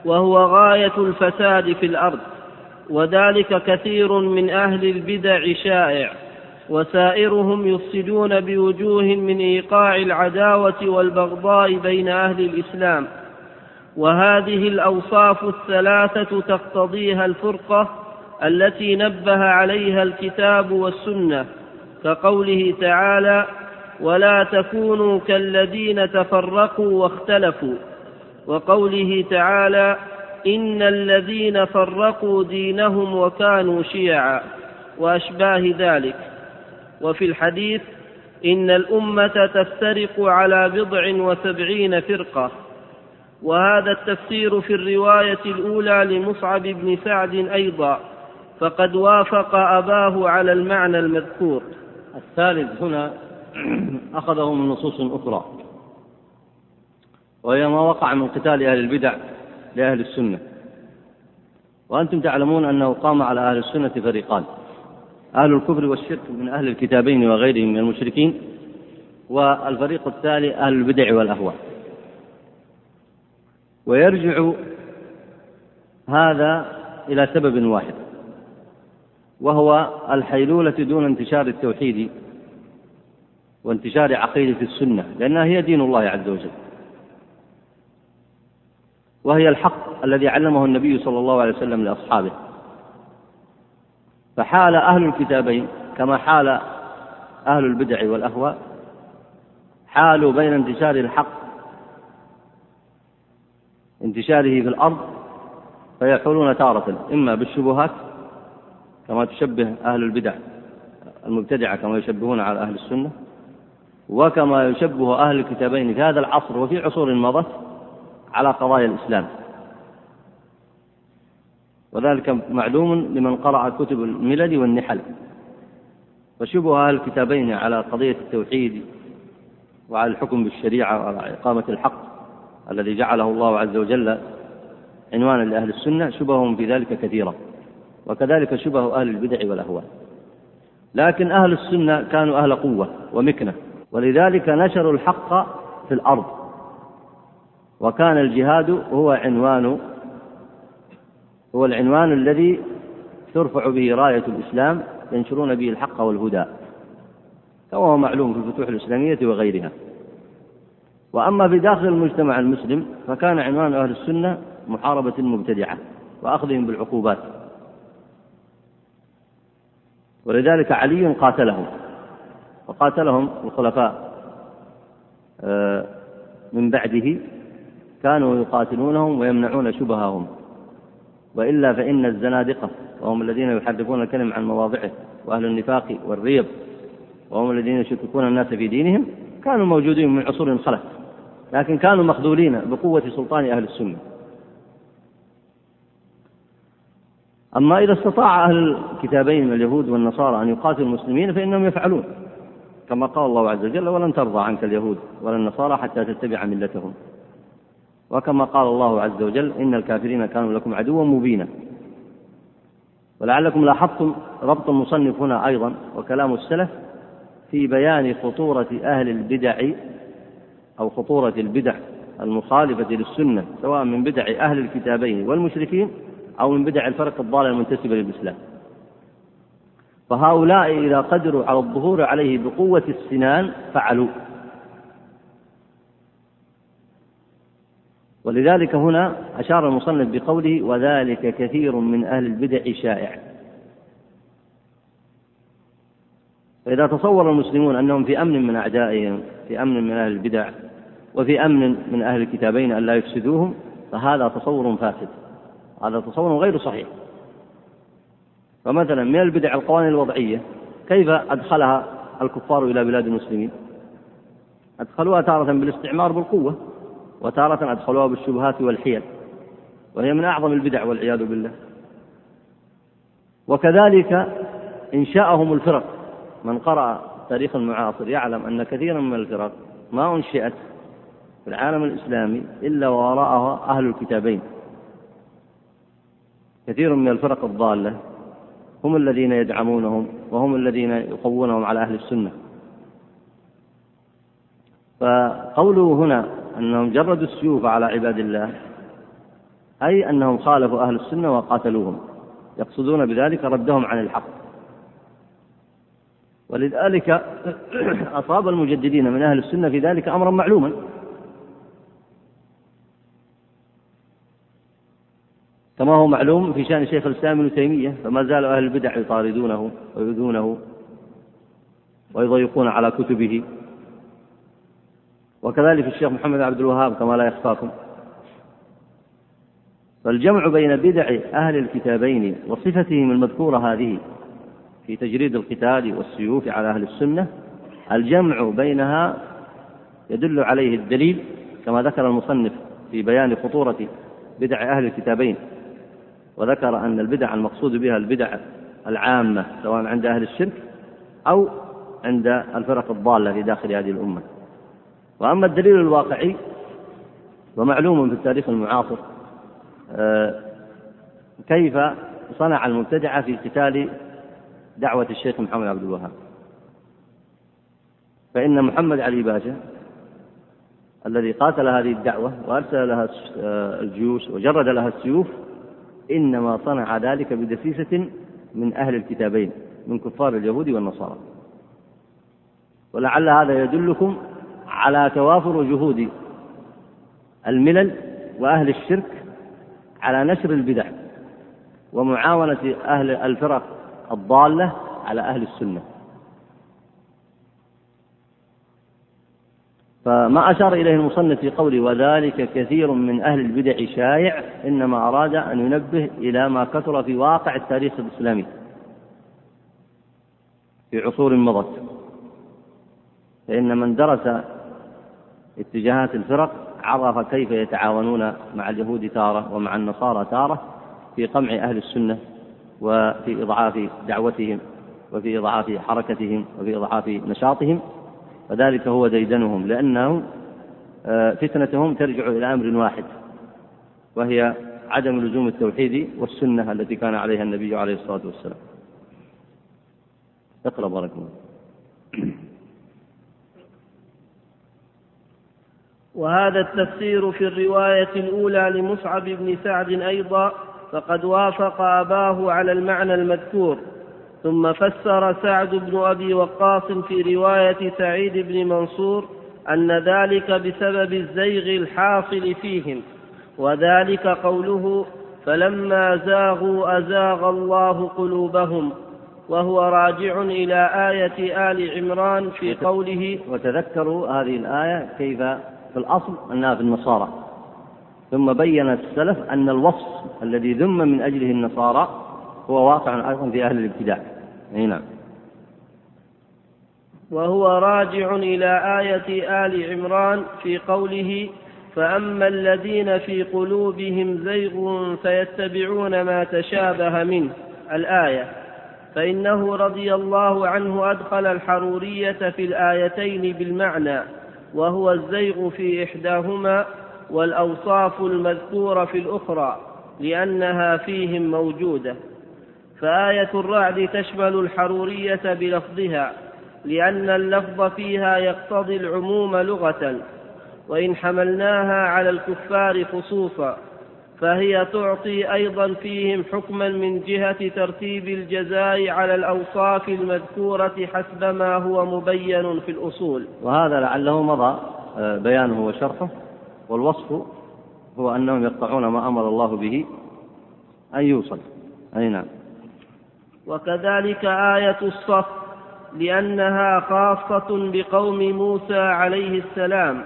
وهو غاية الفساد في الأرض، وذلك كثير من أهل البدع شائع، وسائرهم يفسدون بوجوه من إيقاع العداوة والبغضاء بين أهل الإسلام، وهذه الأوصاف الثلاثة تقتضيها الفرقة التي نبه عليها الكتاب والسنة، كقوله تعالى: ولا تكونوا كالذين تفرقوا واختلفوا، وقوله تعالى: إن الذين فرقوا دينهم وكانوا شيعا، وأشباه ذلك. وفي الحديث: إن الأمة تفترق على 70 فرقة. وهذا التفسير في الرواية الأولى لمصعب بن سعد أيضا، فقد وافق أباه على المعنى المذكور. الثالث هنا أخذه من نصوص أخرى، وهي ما وقع من قتال أهل البدع لأهل السنة. وأنتم تعلمون أنه قام على أهل السنة فريقان: أهل الكفر والشرك من أهل الكتابين وغيرهم من المشركين، والفريق الثالث أهل البدع والأهواء. ويرجع هذا إلى سبب واحد، وهو الحيلولة دون انتشار التوحيد وانتشار عقيدة السنة، لأنها هي دين الله عز وجل، وهي الحق الذي علمه النبي صلى الله عليه وسلم لأصحابه. فحال أهل الكتابين كما حال أهل البدع والأهواء، حالوا بين انتشار الحق انتشاره في الأرض، فيحولون تارة إما بالشبهات كما تشبه أهل البدع المبتدعة كما يشبهون على أهل السنة، وكما يشبه أهل الكتابين في هذا العصر وفي عصور مضت على قضايا الإسلام. وذلك معلوم لمن قرأ كتب الملل والنحل. فشبه أهل الكتابين على قضية التوحيد وعلى الحكم بالشريعة وعلى إقامة الحق الذي جعله الله عز وجل عنوانا لأهل السنة، شبههم في ذلك كثيرة، وكذلك شبه أهل البدع والأهواء. لكن أهل السنة كانوا أهل قوة ومكنة، ولذلك نشروا الحق في الأرض، وكان الجهاد هو العنوان الذي ترفع به راية الإسلام، ينشرون به الحق والهدى، وهو معلوم في الفتوح الإسلامية وغيرها. وأما في داخل المجتمع المسلم فكان عنوان أهل السنة محاربة المبتدعة وأخذهم بالعقوبات، ولذلك علي قاتلهم، وقاتلهم الخلفاء من بعده، كانوا يقاتلونهم ويمنعون شبههم، وإلا فإن الزنادقة وهم الذين يحرفون الكلم عن مواضعه، وأهل النفاق والريب وهم الذين يشككون الناس في دينهم، كانوا موجودين من عصور خلت، لكن كانوا مخذولين بقوة سلطان أهل السنة. أما إذا استطاع أهل الكتابين من اليهود والنصارى أن يقاتلوا المسلمين فإنهم يفعلون، كما قال الله عز وجل: ولن ترضى عنك اليهود ولا النصارى حتى تتبع ملتهم. وكما قال الله عز وجل: إن الكافرين كانوا لكم عدوا مبينا. ولعلكم لاحظتم ربط المصنف هنا أيضا وكلام السلف في بيان خطورة أهل البدع أو خطورة البدع المخالفة للسنة، سواء من بدع أهل الكتابين والمشركين أو من بدع الفرق الضالة المنتسبة للإسلام. فهؤلاء إذا قدروا على الظهور عليه بقوة السنان فعلوا. ولذلك هنا أشار المصنف بقوله: وذلك كثير من أهل البدع شائع. فإذا تصور المسلمون أنهم في أمن من أعدائهم، في أمن من أهل البدع وفي أمن من أهل الكتابين أن لا يفسدوهم، فهذا تصور فاسد، هذا تصور غير صحيح. فمثلا من البدع القوانين الوضعية، كيف أدخلها الكفار إلى بلاد المسلمين؟ أدخلوها تارة بالاستعمار بالقوة، وتارة أدخلوها بالشبهات والحيل، وهي من أعظم البدع والعياذ بالله. وكذلك إنشاءهم الفرق، من قرأ تاريخ المعاصر يعلم أن كثيرا من الفرق ما أنشئت في العالم الإسلامي إلا وراءها أهل الكتابين. كثير من الفرق الضالة هم الذين يدعمونهم وهم الذين يقوونهم على أهل السنة. فقوله هنا أنهم جردوا السيوف على عباد الله، أي أنهم خالفوا أهل السنة وقاتلوهم، يقصدون بذلك ردهم عن الحق. ولذلك أصاب المجددين من أهل السنة في ذلك أمرا معلوما، كما هو معلوم في شأن شيخ الإسلام ابن تيمية، فما زال أهل البدع يطاردونه ويؤذونه ويضيقون على كتبه. وكذلك الشيخ محمد عبد الوهاب كما لا يخفاكم. فالجمع بين بدع أهل الكتابين وصفتهم المذكورة هذه في تجريد القتال والسيوف على أهل السنة الجمع بينها يدل عليه الدليل كما ذكر المصنف في بيان خطورة بدع أهل الكتابين، وذكر أن البدع المقصود بها البدع العامة سواء عند أهل الشرك أو عند الفرق الضالة في داخل هذه الأمة. وأما الدليل الواقعي ومعلوم في التاريخ المعاصر كيف صنع المبتدعة في قتال دعوة الشيخ محمد عبد الوهاب، فإن محمد علي باشا الذي قاتل هذه الدعوة وأرسل لها الجيوش وجرد لها السيوف إنما صنع ذلك بدسيسة من أهل الكتابين من كفار اليهود والنصارى. ولعل هذا يدلكم على توافر جهود الملل وأهل الشرك على نشر البدع ومعاونة أهل الفرق الضالة على أهل السنة. فما أشار إليه المصنف في قوله وذلك كثير من أهل البدع شايع إنما أراد أن ينبه إلى ما كثر في واقع التاريخ الإسلامي في عصور مضت، فإن من درس اتجاهات الفرق عرف كيف يتعاونون مع اليهود تارة ومع النصارى تارة في قمع أهل السنة وفي إضعاف دعوتهم وفي إضعاف حركتهم وفي إضعاف نشاطهم، وذلك هو ديدنهم، لأنهم فتنتهم ترجع إلى أمر واحد وهي عدم لزوم التوحيد والسنة التي كان عليها النبي عليه الصلاة والسلام. اقرأ بارك الله. وهذا التفسير في الرواية الأولى لمصعب بن سعد أيضا، فقد وافق أباه على المعنى المذكور. ثم فسر سعد بن أبي وقاص في رواية سعيد بن منصور أن ذلك بسبب الزيغ الحاصل فيهم، وذلك قوله فلما زاغوا أزاغ الله قلوبهم، وهو راجع إلى آية آل عمران في قوله وتذكروا. هذه الآية كيف في الأصل أنها في النصارى، ثم بين السلف أن الوصف الذي ذم من أجله النصارى هو واقع أيضا في أهل الابتداع. نعم. وهو راجع إلى آية آل عمران في قوله فأما الذين في قلوبهم زيغ فيتبعون ما تشابه منه الآية، فإنه رضي الله عنه أدخل الحرورية في الآيتين بالمعنى، وهو الزيغ في إحداهما والأوصاف المذكورة في الأخرى لأنها فيهم موجودة. فآية الرعد تشمل الحرورية بلفظها لأن اللفظ فيها يقتضي العموم لغة، وإن حملناها على الكفار خصوصا فهي تعطي أيضا فيهم حكما من جهة ترتيب الجزاء على الأوصاف المذكورة حسب ما هو مبين في الأصول. وهذا لعله مضى بيانه وشرحه. والوصف هو أنهم يقطعون ما أمر الله به أن يوصل. أي نعم. وكذلك آية الصف لأنها خاصة بقوم موسى عليه السلام،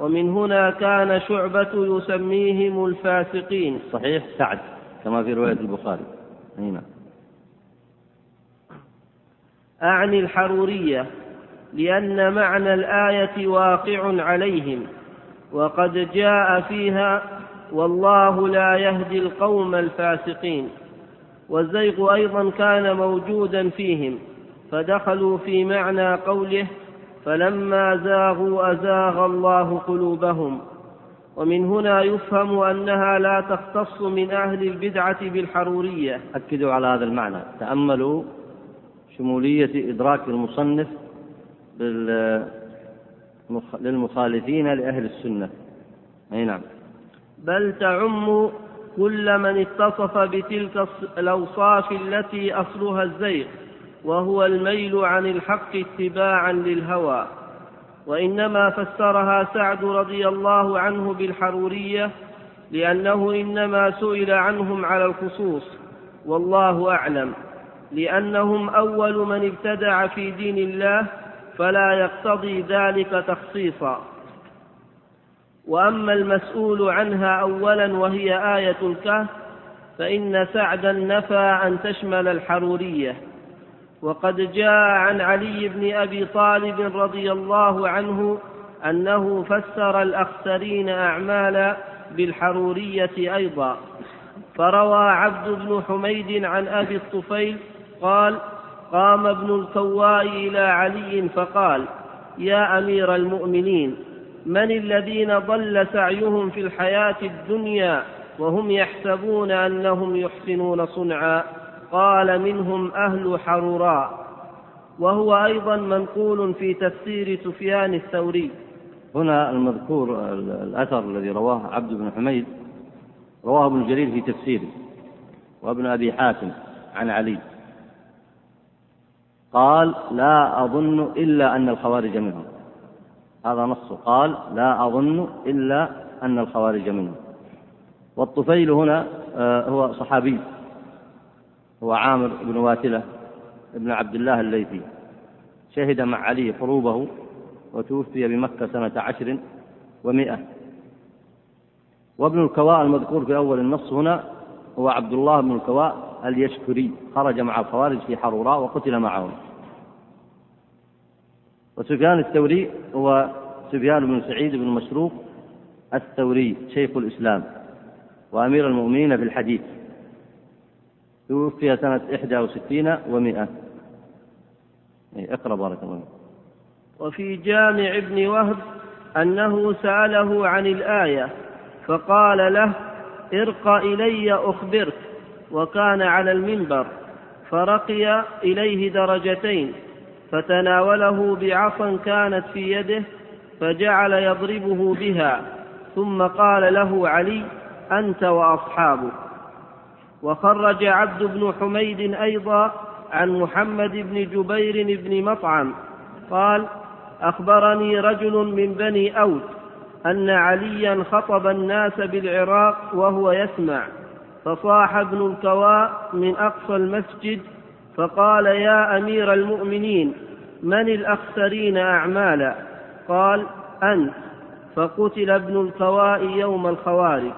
ومن هنا كان شعبة يسميهم الفاسقين. صحيح سعد كما في رواية البخاري. هنا أعني الحرورية لأن معنى الآية واقع عليهم، وقد جاء فيها والله لا يهدي القوم الفاسقين. والزيغ أيضا كان موجودا فيهم فدخلوا في معنى قوله فلما زاغوا أزاغ الله قلوبهم، ومن هنا يفهم أنها لا تختص من أهل البدعة بالحرورية. أكدوا على هذا المعنى. تأملوا شمولية إدراك المصنف للمخالفين لأهل السنة. أي نعم. بل تعم كل من اتصف بتلك الأوصاف التي أصلها الزيغ، وهو الميل عن الحق اتباعا للهوى. وإنما فسرها سعد رضي الله عنه بالحرورية لأنه إنما سئل عنهم على الخصوص، والله أعلم، لأنهم أول من ابتدع في دين الله فلا يقتضي ذلك تخصيصا. وأما المسؤول عنها أولا وهي آية الكهف فإن سعدا نفى أن تشمل الحرورية، وقد جاء عن علي بن أبي طالب رضي الله عنه أنه فسر الأخسرين أعمالا بالحرورية أيضا. فروى عبد بن حميد عن أبي الطفيل قال: قام ابن الكواء إلى علي فقال: يا أمير المؤمنين، من الذين ضل سعيهم في الحياة الدنيا وهم يحسبون أنهم يحسنون صنعا؟ قال: منهم أهل حروراء. وهو أيضا منقول في تفسير سفيان الثوري. هنا المذكور الأثر الذي رواه عبد بن حميد رواه ابن جرير في تفسيره وابن أبي حاتم عن علي قال: لا أظن إلا أن الخوارج منهم. هذا نصه، قال: لا أظن إلا أن الخوارج منهم. والطفيل هنا هو صحابي، هو عامر بن واتلة ابن عبد الله الليثي، شهد مع علي حروبه وتوفي بمكة سنة 10 و100. وابن الكواء المذكور في أول النص هنا هو عبد الله بن الكواء اليشكري، خرج مع الخوارج في حروراء وقتل معهم. وسفيان الثوري هو سفيان بن سعيد بن مشروق الثوري، شيخ الإسلام وأمير المؤمنين في الحديث، توفي سنة 61 و100. اقرأ بارك الله. وفي جامع ابن وهب أنه سأله عن الآية فقال له: ارق إلي أخبرك، وكان على المنبر، فرقي إليه درجتين، فتناوله بعصا كانت في يده فجعل يضربه بها، ثم قال له علي: أنت وأصحابك. وخرج عبد بن حميد أيضا عن محمد بن جبير بن مطعم قال: أخبرني رجل من بني أوس أن عليا خطب الناس بالعراق وهو يسمع، فصاح ابن الكواء من أقصى المسجد فقال: يا أمير المؤمنين، من الأخسرين أعمالا؟ قال: أنت. فقتل ابن الكواء يوم الخوارج.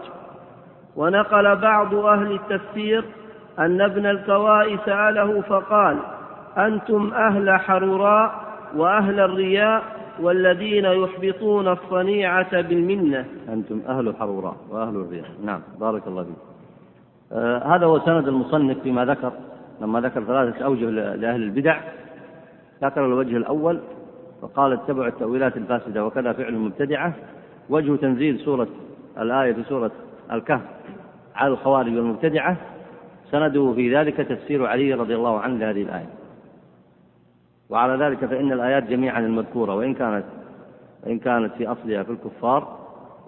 ونقل بعض أهل التفسير أن ابن الكواء سأله فقال: أنتم أهل حروراء وأهل الرياء والذين يحبطون الصنيعة بالمنة. أنتم أهل حروراء وأهل الرياء. نعم، بارك الله فيك. هذا هو سند المصنف فيما ذكر، لما ذكر 3 أوجه لأهل البدع ذكر الوجه الأول فقال: اتبع التأويلات الفاسدة وكذا فعل مبتدعة. وجه تنزيل سورة الآية في سورة الكهف على الخوارج والمبتدعة، سنده في ذلك تفسير علي رضي الله عنه لهذه الآية. وعلى ذلك فإن الآيات جميعا المذكورة وإن كانت في أصلها في الكفار،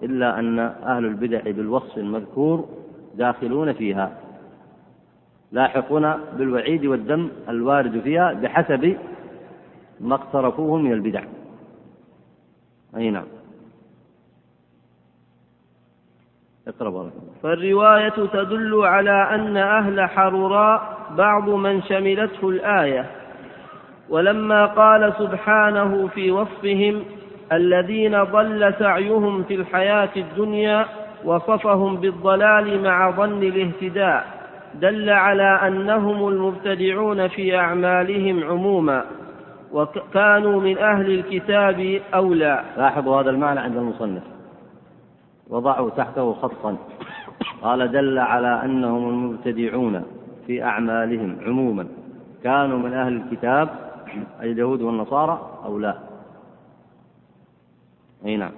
إلا أن أهل البدع بالوصف المذكور داخلون فيها، لاحقون بالوعيد والذم الوارد فيها بحسب ما اقترفوه من البدع. أي نعم. فالرواية تدل على أن أهل حروراء بعض من شملته الآية. ولما قال سبحانه في وصفهم الذين ضل سعيهم في الحياة الدنيا وصفهم بالضلال مع ظن الاهتداء، دل على أنهم المبتدعون في أعمالهم عموما، وكانوا من أهل الكتاب أو لا. لاحظوا هذا المعنى عند المصنف، وضعوا تحته خطا، قال: دل على أنهم المبتدعون في أعمالهم عموما، كانوا من أهل الكتاب أي اليهود والنصارى أو لا. أي نعم.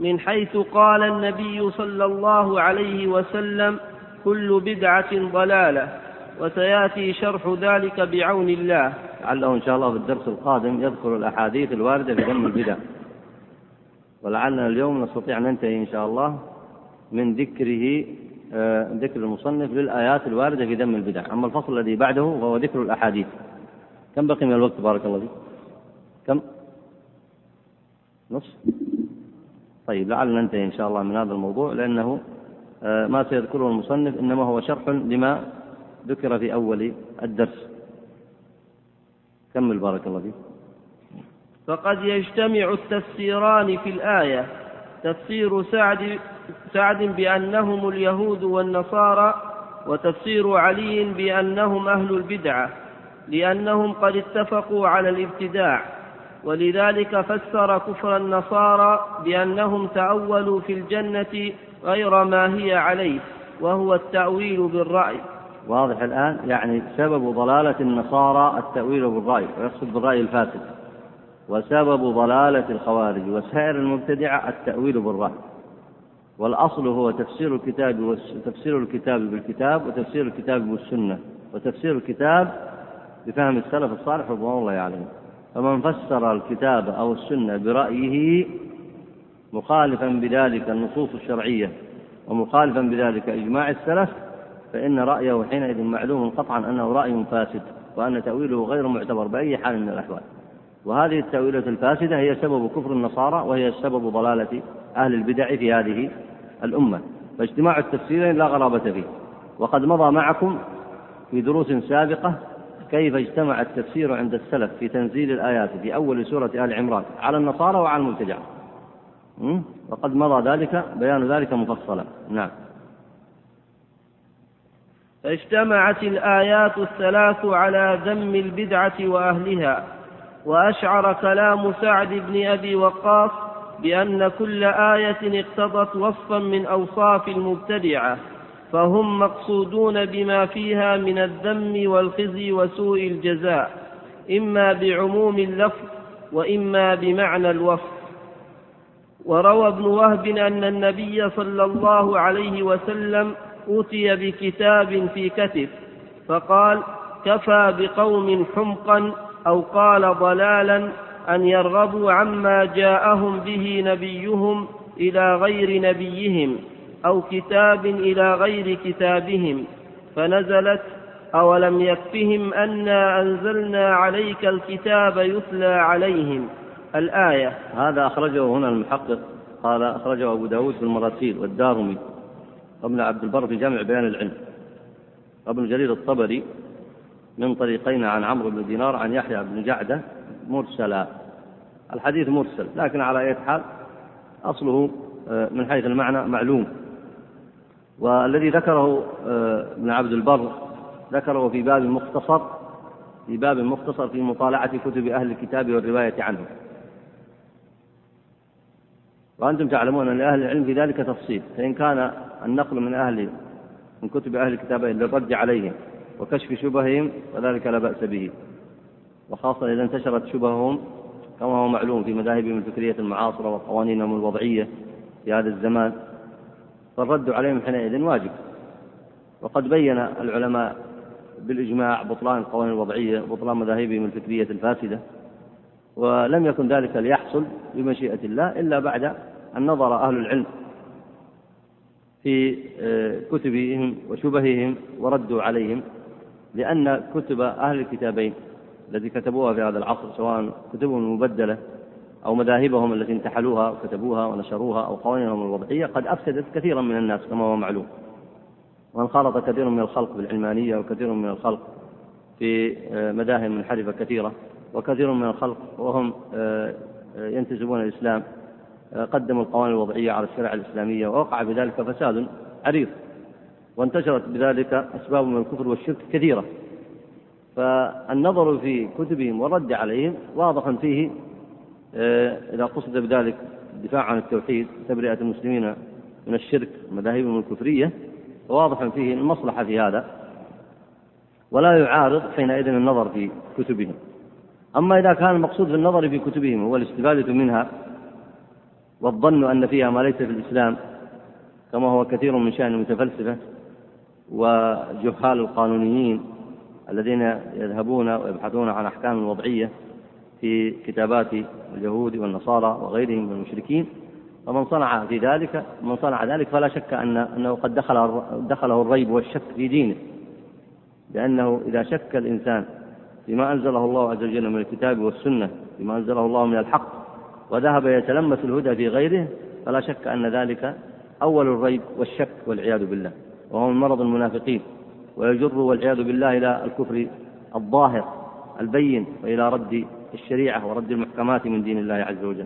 من حيث قال النبي صلى الله عليه وسلم: كل بدعة ضلالة. وسيأتي شرح ذلك بعون الله. لعله إن شاء الله في الدرس القادم يذكر الأحاديث الواردة في ذم البدع، ولعلنا اليوم نستطيع أن ننتهي إن شاء الله من ذكر المصنف للآيات الواردة في ذم البدع. أما الفصل الذي بعده فهو ذكر الأحاديث. كم بقي من الوقت بارك الله فيك؟ كم؟ نصف؟ طيب، لعلنا ننتهي إن شاء الله من هذا الموضوع، لأنه ما سيذكره المصنف إنما هو شرح لما ذكر في أول الدرس. كمل بارك الله فيك. فقد يجتمع التفسيران في الآية: تفسير سعد بأنهم اليهود والنصارى، وتفسير علي بأنهم أهل البدعة. لأنهم قد اتفقوا على الابتداع، ولذلك فسر كفر النصارى بأنهم تأولوا في الجنة غير ما هي عليه، وهو التأويل بالرأي. واضح الآن؟ يعني سبب ضلالة النصارى التأويل بالرأي، ويقصد بالرأي الفاسد. وسبب ضلالة الخوارج وسائر المبتدعة التأويل بالرأي. والأصل هو تفسير الكتاب بالكتاب، وتفسير الكتاب بالسنة، وتفسير الكتاب بفهم السلف الصالح رضوان الله عليهم. فمن فسر الكتاب أو السنة برأيه مخالفا بذلك النصوص الشرعية ومخالفا بذلك إجماع السلف، فإن رأيه حينئذ معلوم قطعا أنه رأي فاسد، وأن تأويله غير معتبر بأي حال من الأحوال. وهذه التأويلات الفاسدة هي سبب كفر النصارى، وهي سبب ضلالة أهل البدع في هذه الأمة. فاجتماع التفسيرين لا غرابة فيه. وقد مضى معكم في دروس سابقة كيف اجتمع التفسير عند السلف في تنزيل الآيات في أول سورة آل عمران على النصارى وعلى المبتدعة، وقد مضى ذلك بيان ذلك مفصلا. نعم. اجتمعت الآيات الثلاث على ذم البدعة وأهلها، وأشعر كلام سعد بن أبي وقاص بأن كل آية اقتضت وصفا من أوصاف المبتدعة، فهم مقصودون بما فيها من الذم والخزي وسوء الجزاء، إما بعموم اللفظ وإما بمعنى الوصف. وروى ابن وهب أن النبي صلى الله عليه وسلم أوتي بكتاب في كتف، فقال: كفى بقوم حمقا، أو قال ضلالا، أن يرغبوا عما جاءهم به نبيهم إلى غير نبيهم، أو كتاب إلى غير كتابهم. فنزلت: أولم يكفهم أنا أنزلنا عليك الكتاب يتلى عليهم الآية. هذا أخرجه هنا المحقق، قال أخرجه أبو داود في المراسيل، والدارمي، وابن عبد البر في جامع بيان العلم، وابن جرير الطبري من طريقين عن عمرو بن دينار عن يحيى بن جعدة مرسلا. الحديث مرسل، لكن على أي حال أصله من حيث المعنى معلوم. والذي ذكره ابن عبد البر ذكره في باب مختصر، في باب مختصر في مطالعة كتب أهل الكتاب والرواية عنه. وأنتم تعلمون أن أهل العلم في ذلك تفصيل، فإن كان النقل من كتب أهل الكتاب للرد عليهم وكشف شبههم فذلك لا بأس به، وخاصة إذا انتشرت شبههم كما هو معلوم في مذاهبهم الفكرية المعاصرة وقوانينهم الوضعية في هذا الزمان، فالرد عليهم حينئذ واجب. وقد بين العلماء بالإجماع بطلان القوانين الوضعية، بطلان مذاهبهم الفكرية الفاسدة، ولم يكن ذلك ليحصل بمشيئة الله إلا بعد أن نظر أهل العلم في كتبهم وشبههم وردوا عليهم. لأن كتب أهل الكتابين الذي كتبوها في هذا العصر، سواء كتبهم المبدلة أو مذاهبهم التي انتحلوها وكتبوها ونشروها أو قوانينهم الوضعية، قد أفسدت كثيرا من الناس كما هو معلوم، وانخرط كثير من الخلق بالعلمانية، وكثير من الخلق في مذاهب منحرفة كثيرة، وكثير من الخلق وهم ينتسبون الإسلام قدموا القوانين الوضعية على الشريعة الإسلامية، ووقع بذلك فساد عريض، وانتشرت بذلك أسباب من الكفر والشرك كثيرة. فالنظر في كتبهم والرد عليهم واضحا فيه إذا قصد بذلك الدفاع عن التوحيد، تبرئة المسلمين من الشرك مذاهبهم الكفرية، واضحا فيه المصلحة في هذا، ولا يعارض حينئذ النظر في كتبهم. أما إذا كان المقصود في النظر في كتبهم هو الاستفادة منها والظن أن فيها ما ليس في الإسلام، كما هو كثير من شأن المتفلسفة وجهال القانونيين الذين يذهبون ويبحثون عن أحكام الوضعية في كتابات اليهود والنصارى وغيرهم من المشركين، فمن صنع ذلك فلا شك أنه قد دخله الريب والشك في دينه. لأنه إذا شك الإنسان فيما أنزله الله عز وجل من الكتاب والسنة، فيما أنزله الله من الحق، وذهب يتلمس الهدى في غيره، فلا شك أن ذلك أول الريب والشك والعياذ بالله، وهو من مرض المنافقين، ويجر والعياذ بالله إلى الكفر الظاهر البين، وإلى رد الشريعة ورد المحكمات من دين الله عز وجل.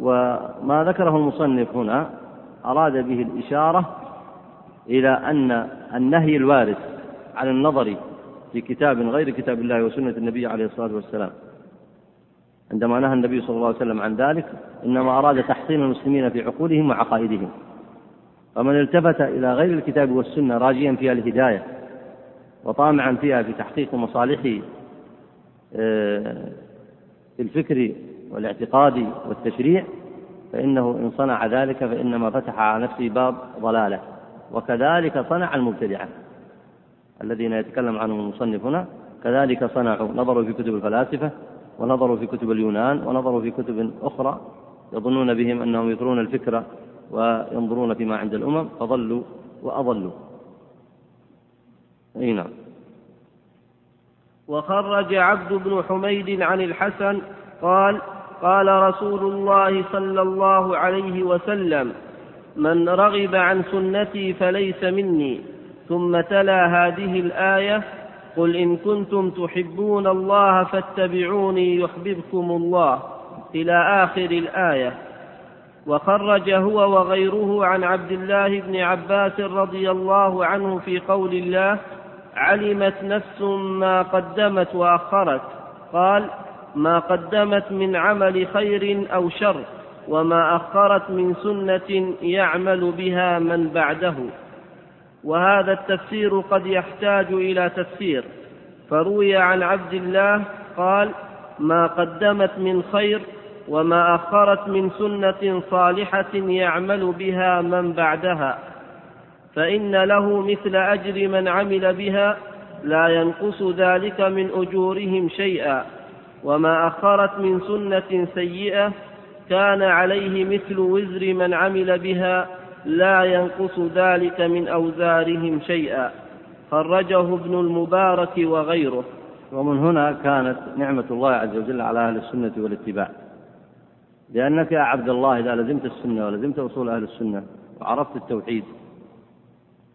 وما ذكره المصنف هنا أراد به الإشارة إلى أن النهي الوارد على النظر في كتاب غير كتاب الله وسنة النبي عليه الصلاة والسلام عندما نهى النبي صلى الله عليه وسلم عن ذلك، إنما أراد تحصين المسلمين في عقولهم وعقائدهم. فمن التفت إلى غير الكتاب والسنة راجيا فيها الهداية وطامعا فيها في تحقيق مصالحه الفكري والاعتقادي والتشريع، فإنه إن صنع ذلك فإنما فتح على نفسه باب ضلالة. وكذلك صنع المبتدعة الذين يتكلم عنهم المصنف هنا، كذلك صنعوا، نظروا في كتب الفلاسفة ونظروا في كتب اليونان ونظروا في كتب أخرى يظنون بهم أنهم يثرون الفكرة وينظرون فيما عند الأمم، فضلوا وأضلوا. أي نعم. وخرج عبد بن حميد عن الحسن قال: قال رسول الله صلى الله عليه وسلم: من رغب عن سنتي فليس مني. ثم تلا هذه الآية: قل إن كنتم تحبون الله فاتبعوني يحببكم الله، إلى آخر الآية. وخرج هو وغيره عن عبد الله بن عباس رضي الله عنه في قول الله: علمت نفس ما قدمت وأخرت، قال: ما قدمت من عمل خير أو شر، وما أخرت من سنة يعمل بها من بعده. وهذا التفسير قد يحتاج إلى تفسير، فروي عن عبد الله قال: ما قدمت من خير وما أخرت من سنة صالحة يعمل بها من بعدها، فإن له مثل أجر من عمل بها لا ينقص ذلك من أجورهم شيئا، وما أخرت من سنة سيئة كان عليه مثل وزر من عمل بها لا ينقص ذلك من أوزارهم شيئا. خرجه ابن المبارك وغيره. ومن هنا كانت نعمة الله عز وجل على أهل السنة والاتباع، لأنك يا عبد الله إذا لزمت السنة ولزمت أصول أهل السنة وعرفت التوحيد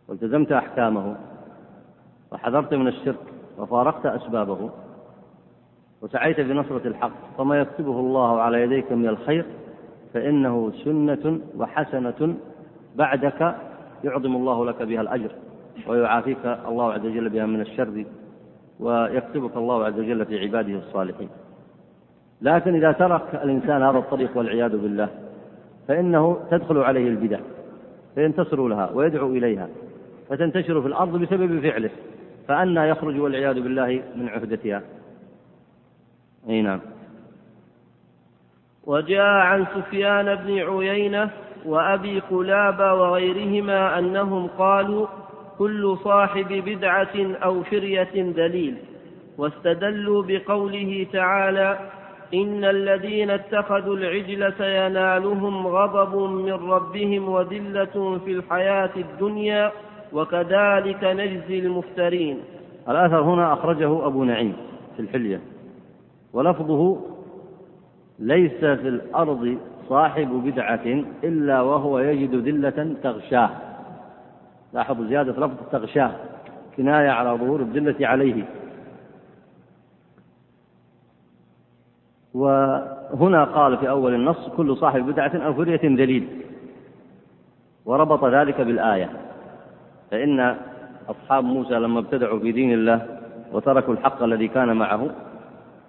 والتزمت أحكامه وحذرت من الشرك وفارقت أسبابه وسعيت بنصرة الحق، فما يكتبه الله على يديك من الخير فإنه سنة وحسنة بعدك يعظم الله لك بها الأجر ويعافيك الله عز وجل بها من الشر ويكتبك الله عز وجل في عباده الصالحين. لكن إذا ترك الإنسان هذا الطريق والعياذ بالله فإنه تدخل عليه البدع فينتصر لها ويدعو إليها فتنتشر في الأرض بسبب فعله، فأنى يخرج والعياذ بالله من عهدتها. أي نعم. وجاء عن سفيان بن عيينة وأبي قلابة وغيرهما أنهم قالوا: كل صاحب بدعة أو فرية دليل. واستدلوا بقوله تعالى: إن الذين اتخذوا العجل سينالهم غضب من ربهم وذلة في الحياة الدنيا وكذلك نجزي المفترين. الآثر هنا أخرجه أبو نعيم في الحلية، ولفظه: ليس في الأرض صاحب بدعة إلا وهو يجد ذلة تغشاه. لاحظوا زيادة لفظ تغشاه، كناية على ظهور الذلة عليه. وهنا قال في أول النص: كل صاحب بدعة أو فرية دليل، وربط ذلك بالآية، فإن أصحاب موسى لما ابتدعوا في دين الله وتركوا الحق الذي كان معه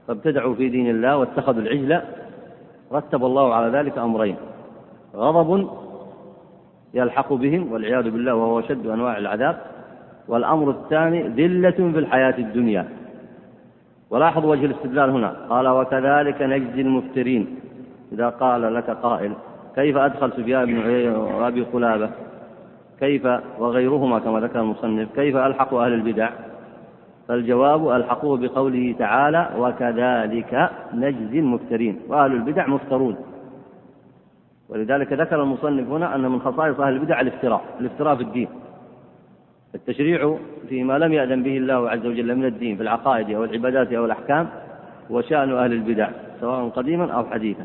فابتدعوا في دين الله واتخذوا العجل، رتب الله على ذلك أمرين: غضب يلحق بهم والعياذ بالله وهو أشد أنواع العذاب، والأمر الثاني ذلة في الحياة الدنيا. ولاحظ وجه الاستدلال هنا، قال: وكذلك نجزي المفترين. إذا قال لك قائل: كيف أدخل سفيان بن عيينة وأبي قلابة كيف وغيرهما كما ذكر المصنف كيف ألحق أهل البدع؟ فالجواب: ألحقوه بقوله تعالى: وكذلك نجزي المفترين، وأهل البدع مفترون. ولذلك ذكر المصنف هنا أن من خصائص أهل البدع الافتراء في الدين، التشريع فيما لم يأذن به الله عز وجل من الدين في العقائد أو العبادات أو الأحكام، وشأن أهل البدع سواء قديما أو حديثا.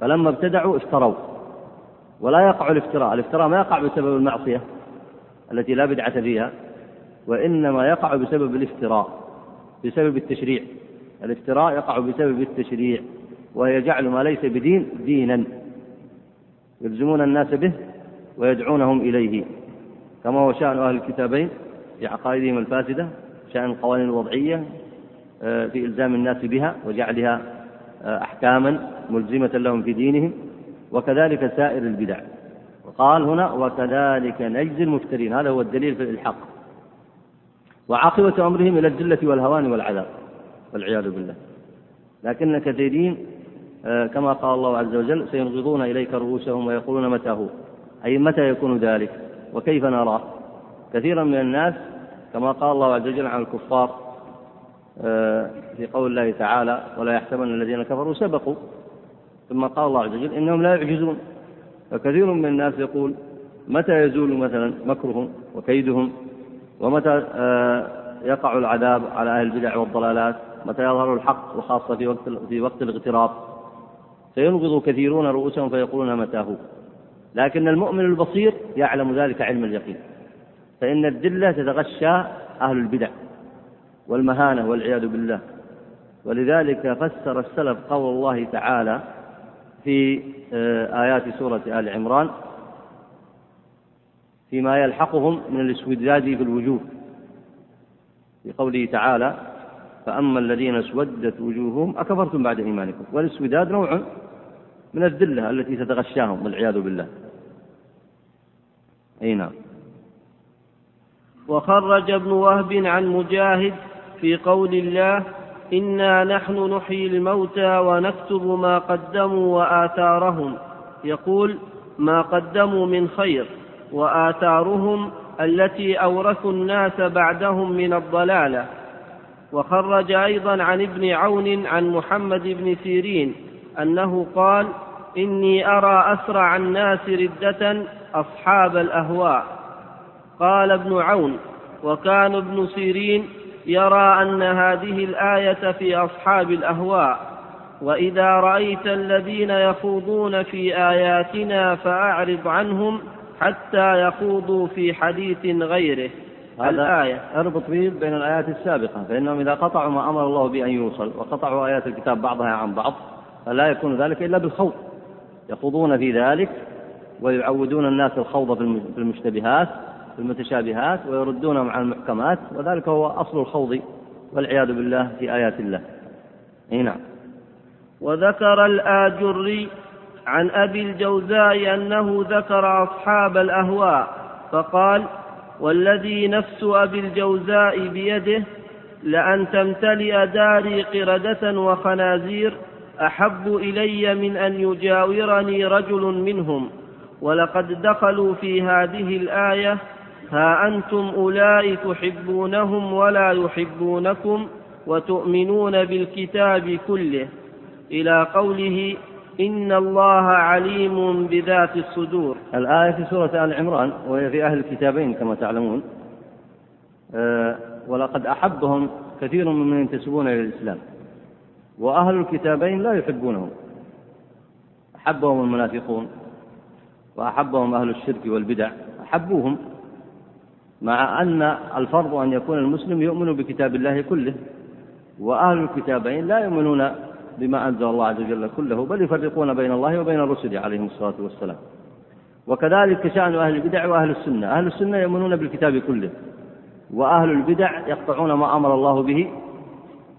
فلما ابتدعوا افتروا، ولا يقع الافتراء ما يقع بسبب المعصية التي لا بدعة فيها، وإنما يقع بسبب الافتراء، بسبب التشريع. الافتراء يقع بسبب التشريع، وهي جعل ما ليس بدين دينا يلزمون الناس به ويدعونهم إليه. كما هو شأن أهل الكتابين في عقائدهم الفاسدة، شأن القوانين الوضعية في إلزام الناس بها وجعلها أحكاما ملزمة لهم في دينهم، وكذلك سائر البدع. وقال هنا وكذلك نجزي المفترين، هذا هو الدليل في الإلحاق، وعاقبة أمرهم إلى الذلة والهوان والعذاب والعياذ بالله. لكن كثيرين كما قال الله عز وجل سينغضون إليك رؤوسهم ويقولون متى هو، أي متى يكون ذلك وكيف نراه. كثيرا من الناس كما قال الله عز وجل عن الكفار في قول الله تعالى ولا يحسبن الذين كفروا سبقوا، ثم قال الله عز وجل إنهم لا يعجزون. فكثير من الناس يقول متى يزول مثلا مكرهم وكيدهم، ومتى يقع العذاب على أهل البدع والضلالات، متى يظهر الحق وخاصة في وقت الاغتراب. سينغض كثيرون رؤوسهم فيقولون متى هو. لكن المؤمن البصير يعلم ذلك علم اليقين، فإن الذلة تتغشى أهل البدع والمهانة والعياذ بالله. ولذلك فسر السلف قول الله تعالى في آيات سورة آل عمران فيما يلحقهم من الاسوداد في الوجوه، في قوله تعالى فأما الذين اسودت وجوههم أكفرتم بعد إيمانكم. والاسوداد نوع من الذلة التي تتغشاهم والعياذ بالله. أي نعم. وخرج ابن وهب عن مجاهد في قول الله إنا نحن نحيي الموتى ونكتب ما قدموا وآثارهم، يقول ما قدموا من خير، وآثارهم التي أورثوا الناس بعدهم من الضلالة. وخرج أيضا عن ابن عون عن محمد بن سيرين أنه قال إني أرى أسرع الناس ردة أصحاب الأهواء. قال ابن عون وكان ابن سيرين يرى أن هذه الآية في أصحاب الأهواء، وإذا رأيت الذين يخوضون في آياتنا فأعرض عنهم حتى يخوضوا في حديث غيره. الآية اربط بين الآيات السابقة، فإنهم إذا قطعوا ما أمر الله به أن يوصل وقطعوا آيات الكتاب بعضها عن بعض فلا يكون ذلك إلا بالخوض، يخوضون في ذلك ويعودون الناس الخوض في المشتبهات المتشابهات ويردونهم عن المحكمات، وذلك هو أصل الخوض والعياذ بالله في آيات الله. هنا وذكر الآجري عن أبي الجوزاء أنه ذكر أصحاب الأهواء فقال والذي نفس أبي الجوزاء بيده لأن تمتلئ داري قردة وخنازير أحب إلي من أن يجاورني رجل منهم، ولقد دخلوا في هذه الآية ها أنتم أولئك تحبونهم ولا يحبونكم وتؤمنون بالكتاب كله إلى قوله إن الله عليم بذات الصدور. الآية في سورة آل عمران وهي في أهل الكتابين كما تعلمون. ولقد أحبهم كثير ممن ينتسبون إلى الإسلام، وأهل الكتابين لا يحبونهم، أحبهم المنافقون وأحبهم أهل الشرك والبدع، أحبوهم مع أن الفرض أن يكون المسلم يؤمن بكتاب الله كله، وأهل الكتابين لا يؤمنون بما أنزل الله عز وجل كله، بل يفرقون بين الله وبين الرسل عليهم الصلاة والسلام. وكذلك شأن أهل البدع وأهل السنة، أهل السنة يؤمنون بالكتاب كله، وأهل البدع يقطعون ما أمر الله به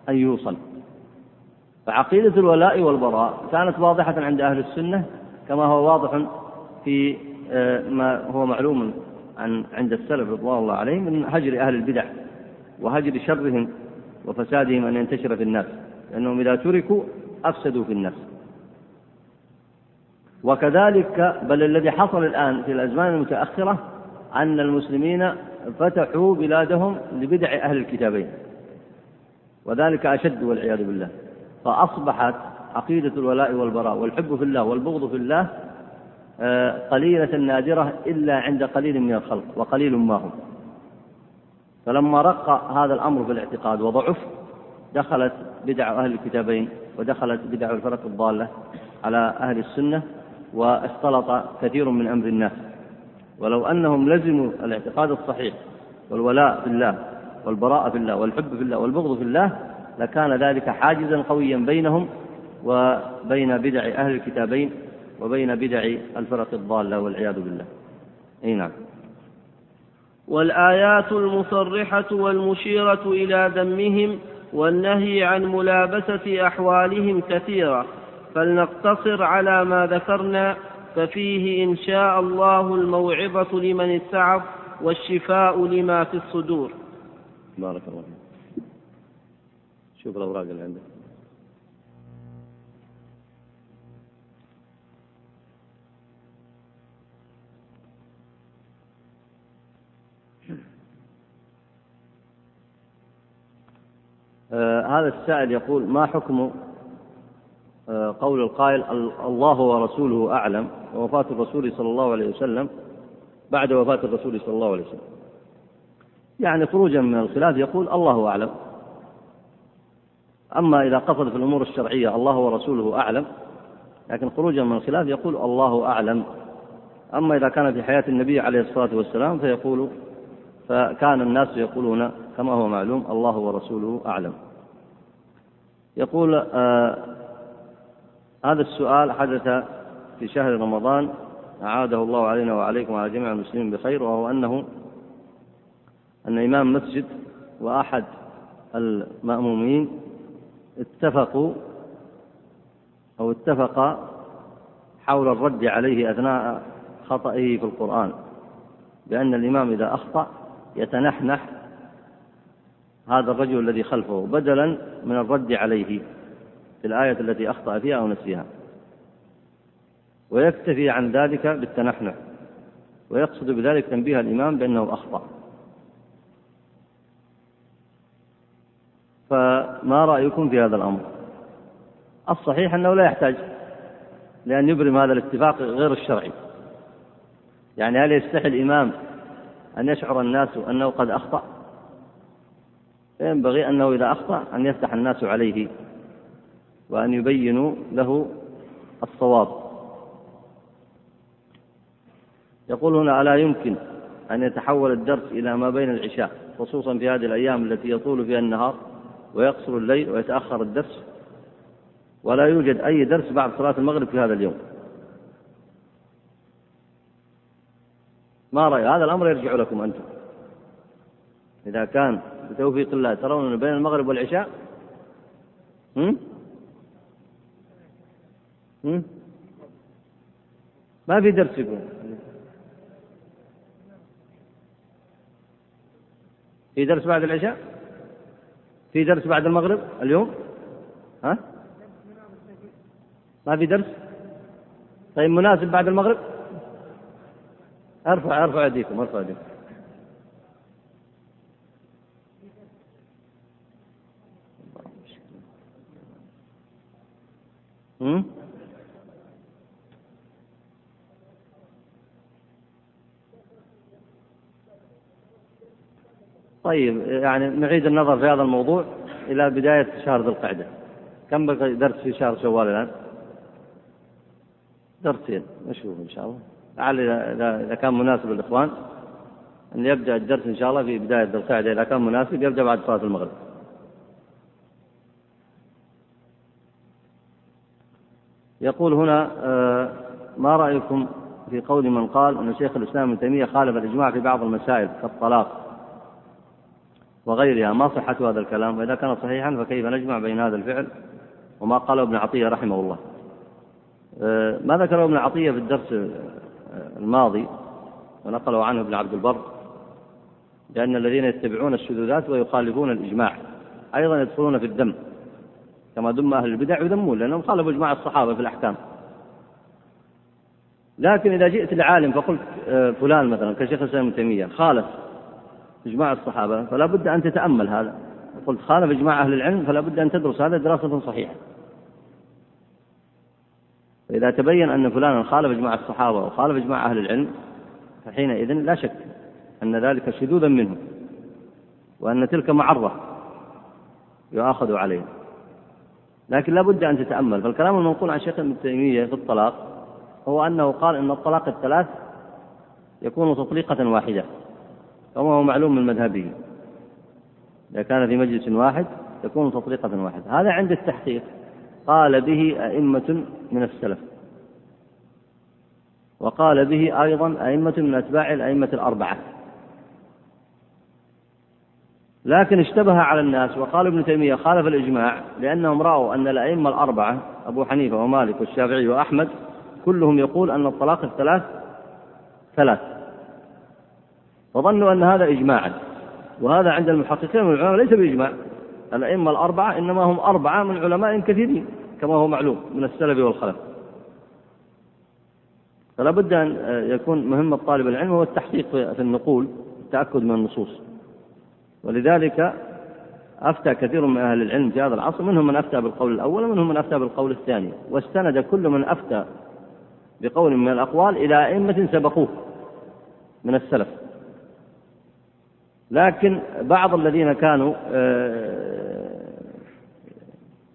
أن يوصل. فعقيدة الولاء والبراء كانت واضحة عند أهل السنة كما هو واضح في ما هو معلوم عند السلف رضوان الله عليهم من هجر أهل البدع وهجر شرهم وفسادهم أن ينتشر في الناس، لأنهم إذا تركوا أفسدوا في الناس. وكذلك بل الذي حصل الآن في الأزمان المتأخرة أن المسلمين فتحوا بلادهم لبدع أهل الكتابين، وذلك أشد والعياذ بالله. فأصبحت عقيدة الولاء والبراء والحب في الله والبغض في الله قليلة نادرة إلا عند قليل من الخلق وقليل ما هم. فلما رق هذا الأمر في الاعتقاد وضعف دخلت بدع أهل الكتابين ودخلت بدع الفرق الضالة على أهل السنة، واختلط كثير من أمر الناس. ولو أنهم لزموا الاعتقاد الصحيح والولاء في الله والبراء في الله والحب في الله والبغض في الله لكان ذلك حاجزا قويا بينهم وبين بدع أهل الكتابين وبين بدع الفرق الضالة والعياذ بالله. أي نعم. والآيات المصرحة والمشيرة إلى ذمهم والنهي عن ملابسة أحوالهم كثيرة، فلنقتصر على ما ذكرنا، ففيه إن شاء الله الموعظة لمن اتعظ والشفاء لما في الصدور. بارك الله فيك. شوف الأوراق اللي عندك. هذا السائل يقول: ما حكم قول القائل الله ورسوله أعلم ووفاة الرسول صلى الله عليه وسلم بعد وفاة الرسول صلى الله عليه وسلم؟ يعني خروجا من الخلاف يقول الله أعلم. أما إذا قصد في الأمور الشرعية الله ورسوله أعلم، لكن خروجا من الخلاف يقول الله أعلم. أما إذا كان في حياة النبي عليه الصلاة والسلام فكان الناس يقولون كما هو معلوم الله ورسوله أعلم. يقول: هذا السؤال حدث في شهر رمضان، أعاده الله علينا وعليكم وعلى جميع المسلمين بخير، وهو أن إمام مسجد وأحد المأمومين اتفق حول الرد عليه أثناء خطئه في القرآن، بأن الإمام إذا أخطأ يتنحنح هذا الرجل الذي خلفه بدلا من الرد عليه في الآية التي أخطأ فيها أو نسيها، ويكتفي عن ذلك بالتنحنح، ويقصد بذلك تنبيه الإمام بأنه أخطأ. فما رأيكم في هذا الأمر؟ الصحيح أنه لا يحتاج لأن يبرم هذا الاتفاق غير الشرعي. يعني هل يستحي الإمام أن يشعر الناس أنه قد أخطأ؟ ينبغي أنه إذا أخطأ أن يفتح الناس عليه وأن يبينوا له الصواب. يقول هنا: ألا يمكن أن يتحول الدرس إلى ما بين العشاء، خصوصا في هذه الأيام التي يطول فيها النهار ويقصر الليل ويتأخر الدرس، ولا يوجد أي درس بعد صلاة المغرب في هذا اليوم؟ ما رأي هذا الأمر؟ يرجع لكم أنتم. إذا كان بتوفيق الله ترون بين المغرب والعشاء ما في درس يكون، في درس بعد العشاء، في درس بعد المغرب اليوم، ما في درس. طيب مناسب بعد المغرب، ارفع ايديكم، ارفع ايديكم. طيب، يعني نعيد النظر في هذا الموضوع إلى بداية شهر ذي القعدة. كم بقي درس في شهر شوال الآن؟ درسين، نشوف إن شاء الله. إذا كان مناسب للإخوان أن يبدأ الدرس إن شاء الله في بداية ذي القعدة، إذا كان مناسب يبدأ بعد صلاة المغرب. يقول هنا: ما رأيكم في قول من قال أن شيخ الإسلام ابن تيمية خالف الإجماع في بعض المسائل كالطلاق وغيرها؟ ما صحة هذا الكلام؟ وإذا كان صحيحا فكيف نجمع بين هذا الفعل وما قاله ابن عطية رحمه الله؟ ما ذكره ابن عطية في الدرس الماضي ونقله عنه ابن عبد البر، لأن الذين يتبعون الشذوذات ويخالفون الإجماع أيضا يدخلون في الدم كما دم أهل البدع، يذمون لأنهم خالفوا إجماع الصحابة في الأحكام. لكن إذا جئت لعالم فقلت فلان مثلا كشيخ الإسلام ابن تيمية خالف إجماع الصحابة، فلا بد أن تتأمل هذا. قلت خالف إجماع أهل العلم، فلا بد أن تدرس هذا دراسة صحيحة. فإذا تبين أن فلانا خالف إجماع الصحابة وخالف إجماع أهل العلم، فحينئذ لا شك أن ذلك شذوذا منه، وأن تلك معرة يؤاخذ عليه. لكن لا بد أن تتأمل. فالكلام المنقول عن شيخ ابن تيمية في الطلاق هو أنه قال إن الطلاق الثلاث يكون تطليقة واحدة، كما هو معلوم من مذهبه، إذا كان في مجلس واحد تكون تطليقة واحدة. هذا عند التحقيق قال به أئمة من السلف، وقال به أيضا أئمة من أتباع الأئمة الأربعة، لكن اشتبه على الناس. وقال ابن تيمية خالف الإجماع لأنهم رأوا أن الأئمة الأربعة أبو حنيفة ومالك والشافعي وأحمد كلهم يقول أن الطلاق الثلاث ثلاث، وظنوا أن هذا إجماعا، وهذا عند المحققين من العلماء ليس بإجماع. الأئمة الأربعة إنما هم أربعة من علماء كثيرين كما هو معلوم من السلف والخلف. فلا بد أن يكون مهمة طالب العلم هو التحقيق في النقول، التأكد من النصوص. ولذلك أفتى كثير من أهل العلم في هذا العصر، منهم من أفتى بالقول الأول ومنهم من أفتى بالقول الثاني، واستند كل من أفتى بقول من الأقوال إلى أئمة سبقوه من السلف. لكن بعض الذين كانوا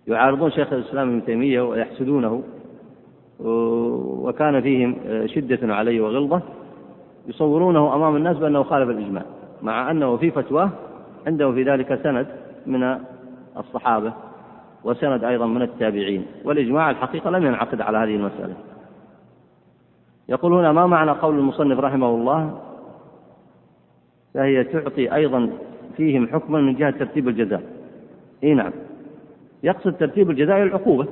يعارضون شيخ الإسلام ابن تيمية ويحسدونه، وكان فيهم شدة عليه وغلظة، يصورونه أمام الناس بأنه خالف الإجماع، مع أنه في فتواه عنده في ذلك سند من الصحابة وسند أيضا من التابعين، والإجماع الحقيقة لم ينعقد على هذه المسألة. يقول هنا: ما معنى قول المصنف رحمه الله فهي تعطي أيضا فيهم حكما من جهة ترتيب الجزاء؟ إيه نعم، يقصد ترتيب الجزاء العقوبة،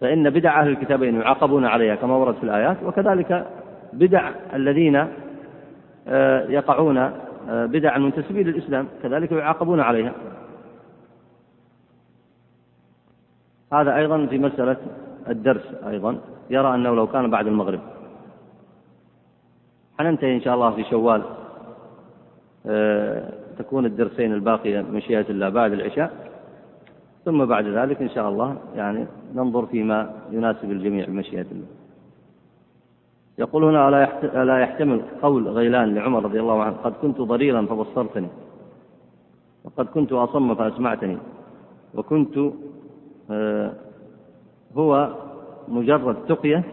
فإن بدع أهل الكتابين يعاقبون عليها كما ورد في الآيات، وكذلك بدع الذين يقعون بدع المنتسبين للإسلام كذلك يعاقبون عليها. هذا أيضا في مسألة الدرس، أيضا يرى أنه لو كان بعد المغرب. حننتهي إن شاء الله في شوال، تكون الدرسين الباقية مشيئة الله بعد العشاء، ثم بعد ذلك إن شاء الله يعني ننظر فيما يناسب الجميع بمشيئة الله. يقول هنا: لا يحتمل قول غيلان لعمر رضي الله عنه: قد كنت ضريرا فبصرتني، وقد كنت أصم فأسمعتني، وكنت هو مجرد تقية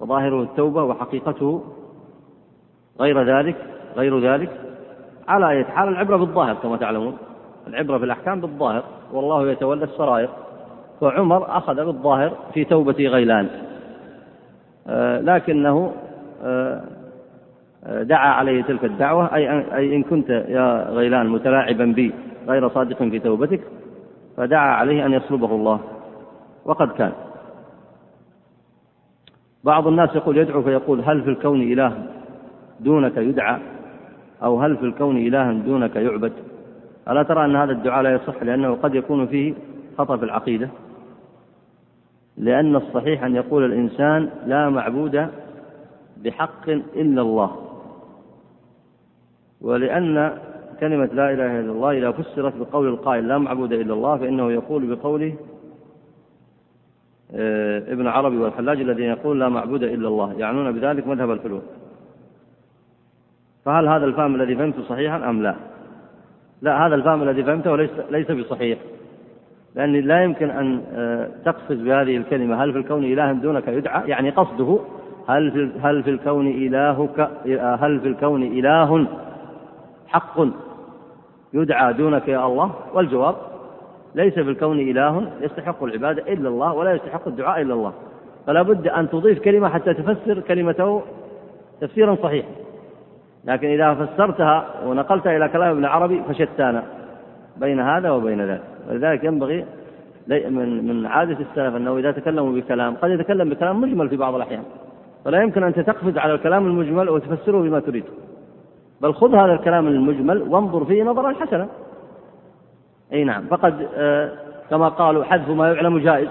وظاهره التوبة وحقيقته غير ذلك. على أي حال العبرة بالظاهر كما تعلمون، العبرة في الأحكام بالظاهر، والله يتولى السرائر. فعمر أخذ بالظاهر في توبة غيلان، لكنه دعا عليه تلك الدعوة: أي إن كنت يا غيلان متلاعبا بي غير صادق في توبتك، فدعا عليه أن يصلبه الله، وقد كان. بعض الناس يدعو فيقول: هل في الكون إله دونك يدعى؟ أو هل في الكون إله دونك يعبد؟ ألا ترى أن هذا الدعاء لا يصح، لأنه قد يكون فيه خطأ في العقيدة، لأن الصحيح أن يقول الإنسان: لا معبود بحق إلا الله. ولأن كلمة لا إله إلا الله إذا فسرت بقول القائل لا معبود إلا الله، فإنه يقول بقوله ابن عربي والحلاج الذي يقول: لا معبود إلا الله، يعنون بذلك مذهب الحلول. فهل هذا الفهم الذي فهمته صحيحا أم لا؟ لا، هذا الفهم الذي فهمته ليس بصحيح، لأن لا يمكن أن تقصد بهذه الكلمة هل في الكون إله دونك يدعى، يعني قصده هل في الكون إله حق يدعى دونك يا الله. والجواب: ليس في الكون إله يستحق العبادة إلا الله، ولا يستحق الدعاء إلا الله. فلا بد أن تضيف كلمة حتى تفسر كلمته تفسيرا صحيحا. لكن إذا فسرتها ونقلت إلى كلام ابن عربي فشتانا بين هذا وبين ذلك. ولذلك ينبغي من عادة السلف أنه إذا تكلموا بكلام، قد يتكلم بكلام مجمل في بعض الأحيان، فلا يمكن أن تقفز على الكلام المجمل وتفسره بما تريد، بل خذ هذا الكلام المجمل وانظر فيه نظرا حسنا. أي نعم، فقد كما قالوا حذف ما يعلم جائز،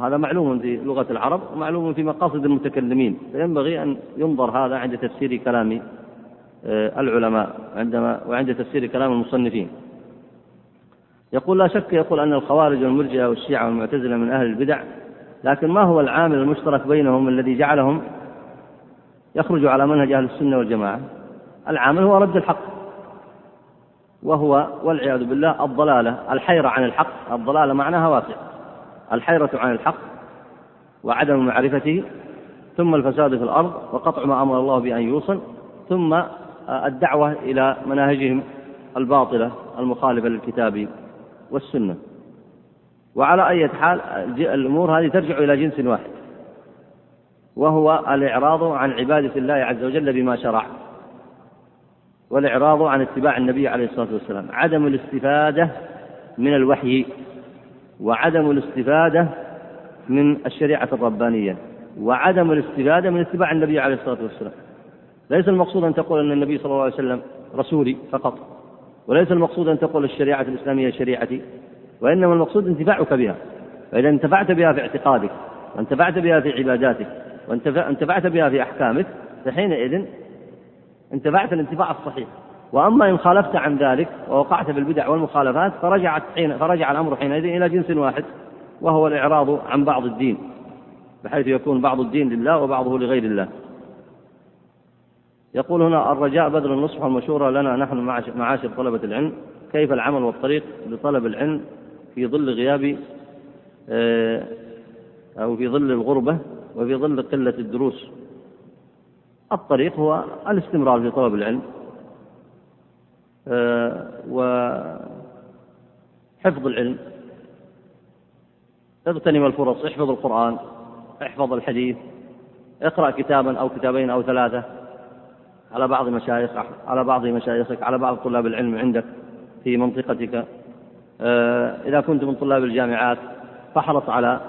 هذا معلوم في لغة العرب ومعلوم في مقاصد المتكلمين، فينبغي أن ينظر هذا عند تفسير كلام العلماء وعند تفسير كلام المصنفين. يقول: لا شك يقول أن الخوارج والمرجئة والشيعة والمعتزلة من أهل البدع، لكن ما هو العامل المشترك بينهم الذي جعلهم يخرجوا على منهج أهل السنة والجماعة؟ العامل هو رد الحق، وهو والعياذ بالله الضلالة، الحيرة عن الحق. الضلالة معناها واسع: الحيرة عن الحق وعدم معرفته، ثم الفساد في الأرض وقطع ما أمر الله بأن يوصل، ثم الدعوة إلى مناهجهم الباطلة المخالفة للكتاب والسنة. وعلى أي حال الأمور هذه ترجع إلى جنس واحد، وهو الإعراض عن عبادة الله عز وجل بما شرع، والإعراض عن اتباع النبي عليه الصلاة والسلام، عدم الاستفادة من الوحي، وعدم الاستفادة من الشريعة الربانية، وعدم الاستفادة من اتباع النبي عليه الصلاة والسلام. ليس المقصود أن تقول أن النبي صلى الله عليه وسلم رسولي فقط، وليس المقصود أن تقول الشريعة الإسلامية شريعتي، وإنما المقصود انتفاعك بها. فإذا انتفعت بها في اعتقادك، وانتفعت بها في عباداتك، وانتفعت بها في أحكامك، فحينئذ انتفعت الانتفاع الصحيح. وأما إن خالفت عن ذلك ووقعت في البدع والمخالفات فرجع الأمر حينئذ إلى جنس واحد، وهو الإعراض عن بعض الدين، بحيث يكون بعض الدين لله وبعضه لغير الله. يقول هنا: الرجاء بذل النصح والمشورة لنا نحن معاشر طلبة العلم، كيف العمل والطريق لطلب العلم في ظل غياب أو في ظل الغربة وفي ظل قلة الدروس؟ الطريق هو الاستمرار في طلب العلم وحفظ العلم. اغتنم الفرص، احفظ القرآن، احفظ الحديث، اقرأ كتابا أو كتابين أو ثلاثة على بعض مشايخ، على بعض مشايخك، على بعض طلاب العلم عندك في منطقتك. إذا كنت من طلاب الجامعات فاحرص على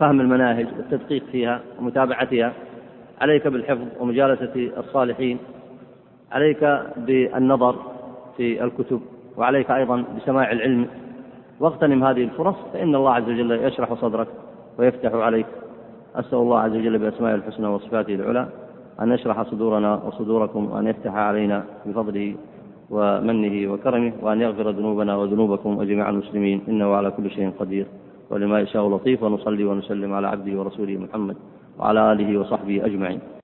فهم المناهج والتدقيق فيها ومتابعتها. عليك بالحفظ ومجالسة الصالحين، عليك بالنظر في الكتب، وعليك أيضا بسماع العلم، واغتنم هذه الفرص، فإن الله عز وجل يشرح صدرك ويفتح عليك. أسأل الله عز وجل بأسمائه الحسنى وصفاته العلى أن يشرح صدورنا وصدوركم، وأن يفتح علينا بفضله ومنه وكرمه، وأن يغفر ذنوبنا وذنوبكم وجميع المسلمين، إنه على كل شيء قدير ولما يشاء لطيف. ونصلي ونسلم على عبده ورسوله محمد وعلى آله وصحبه أجمعين.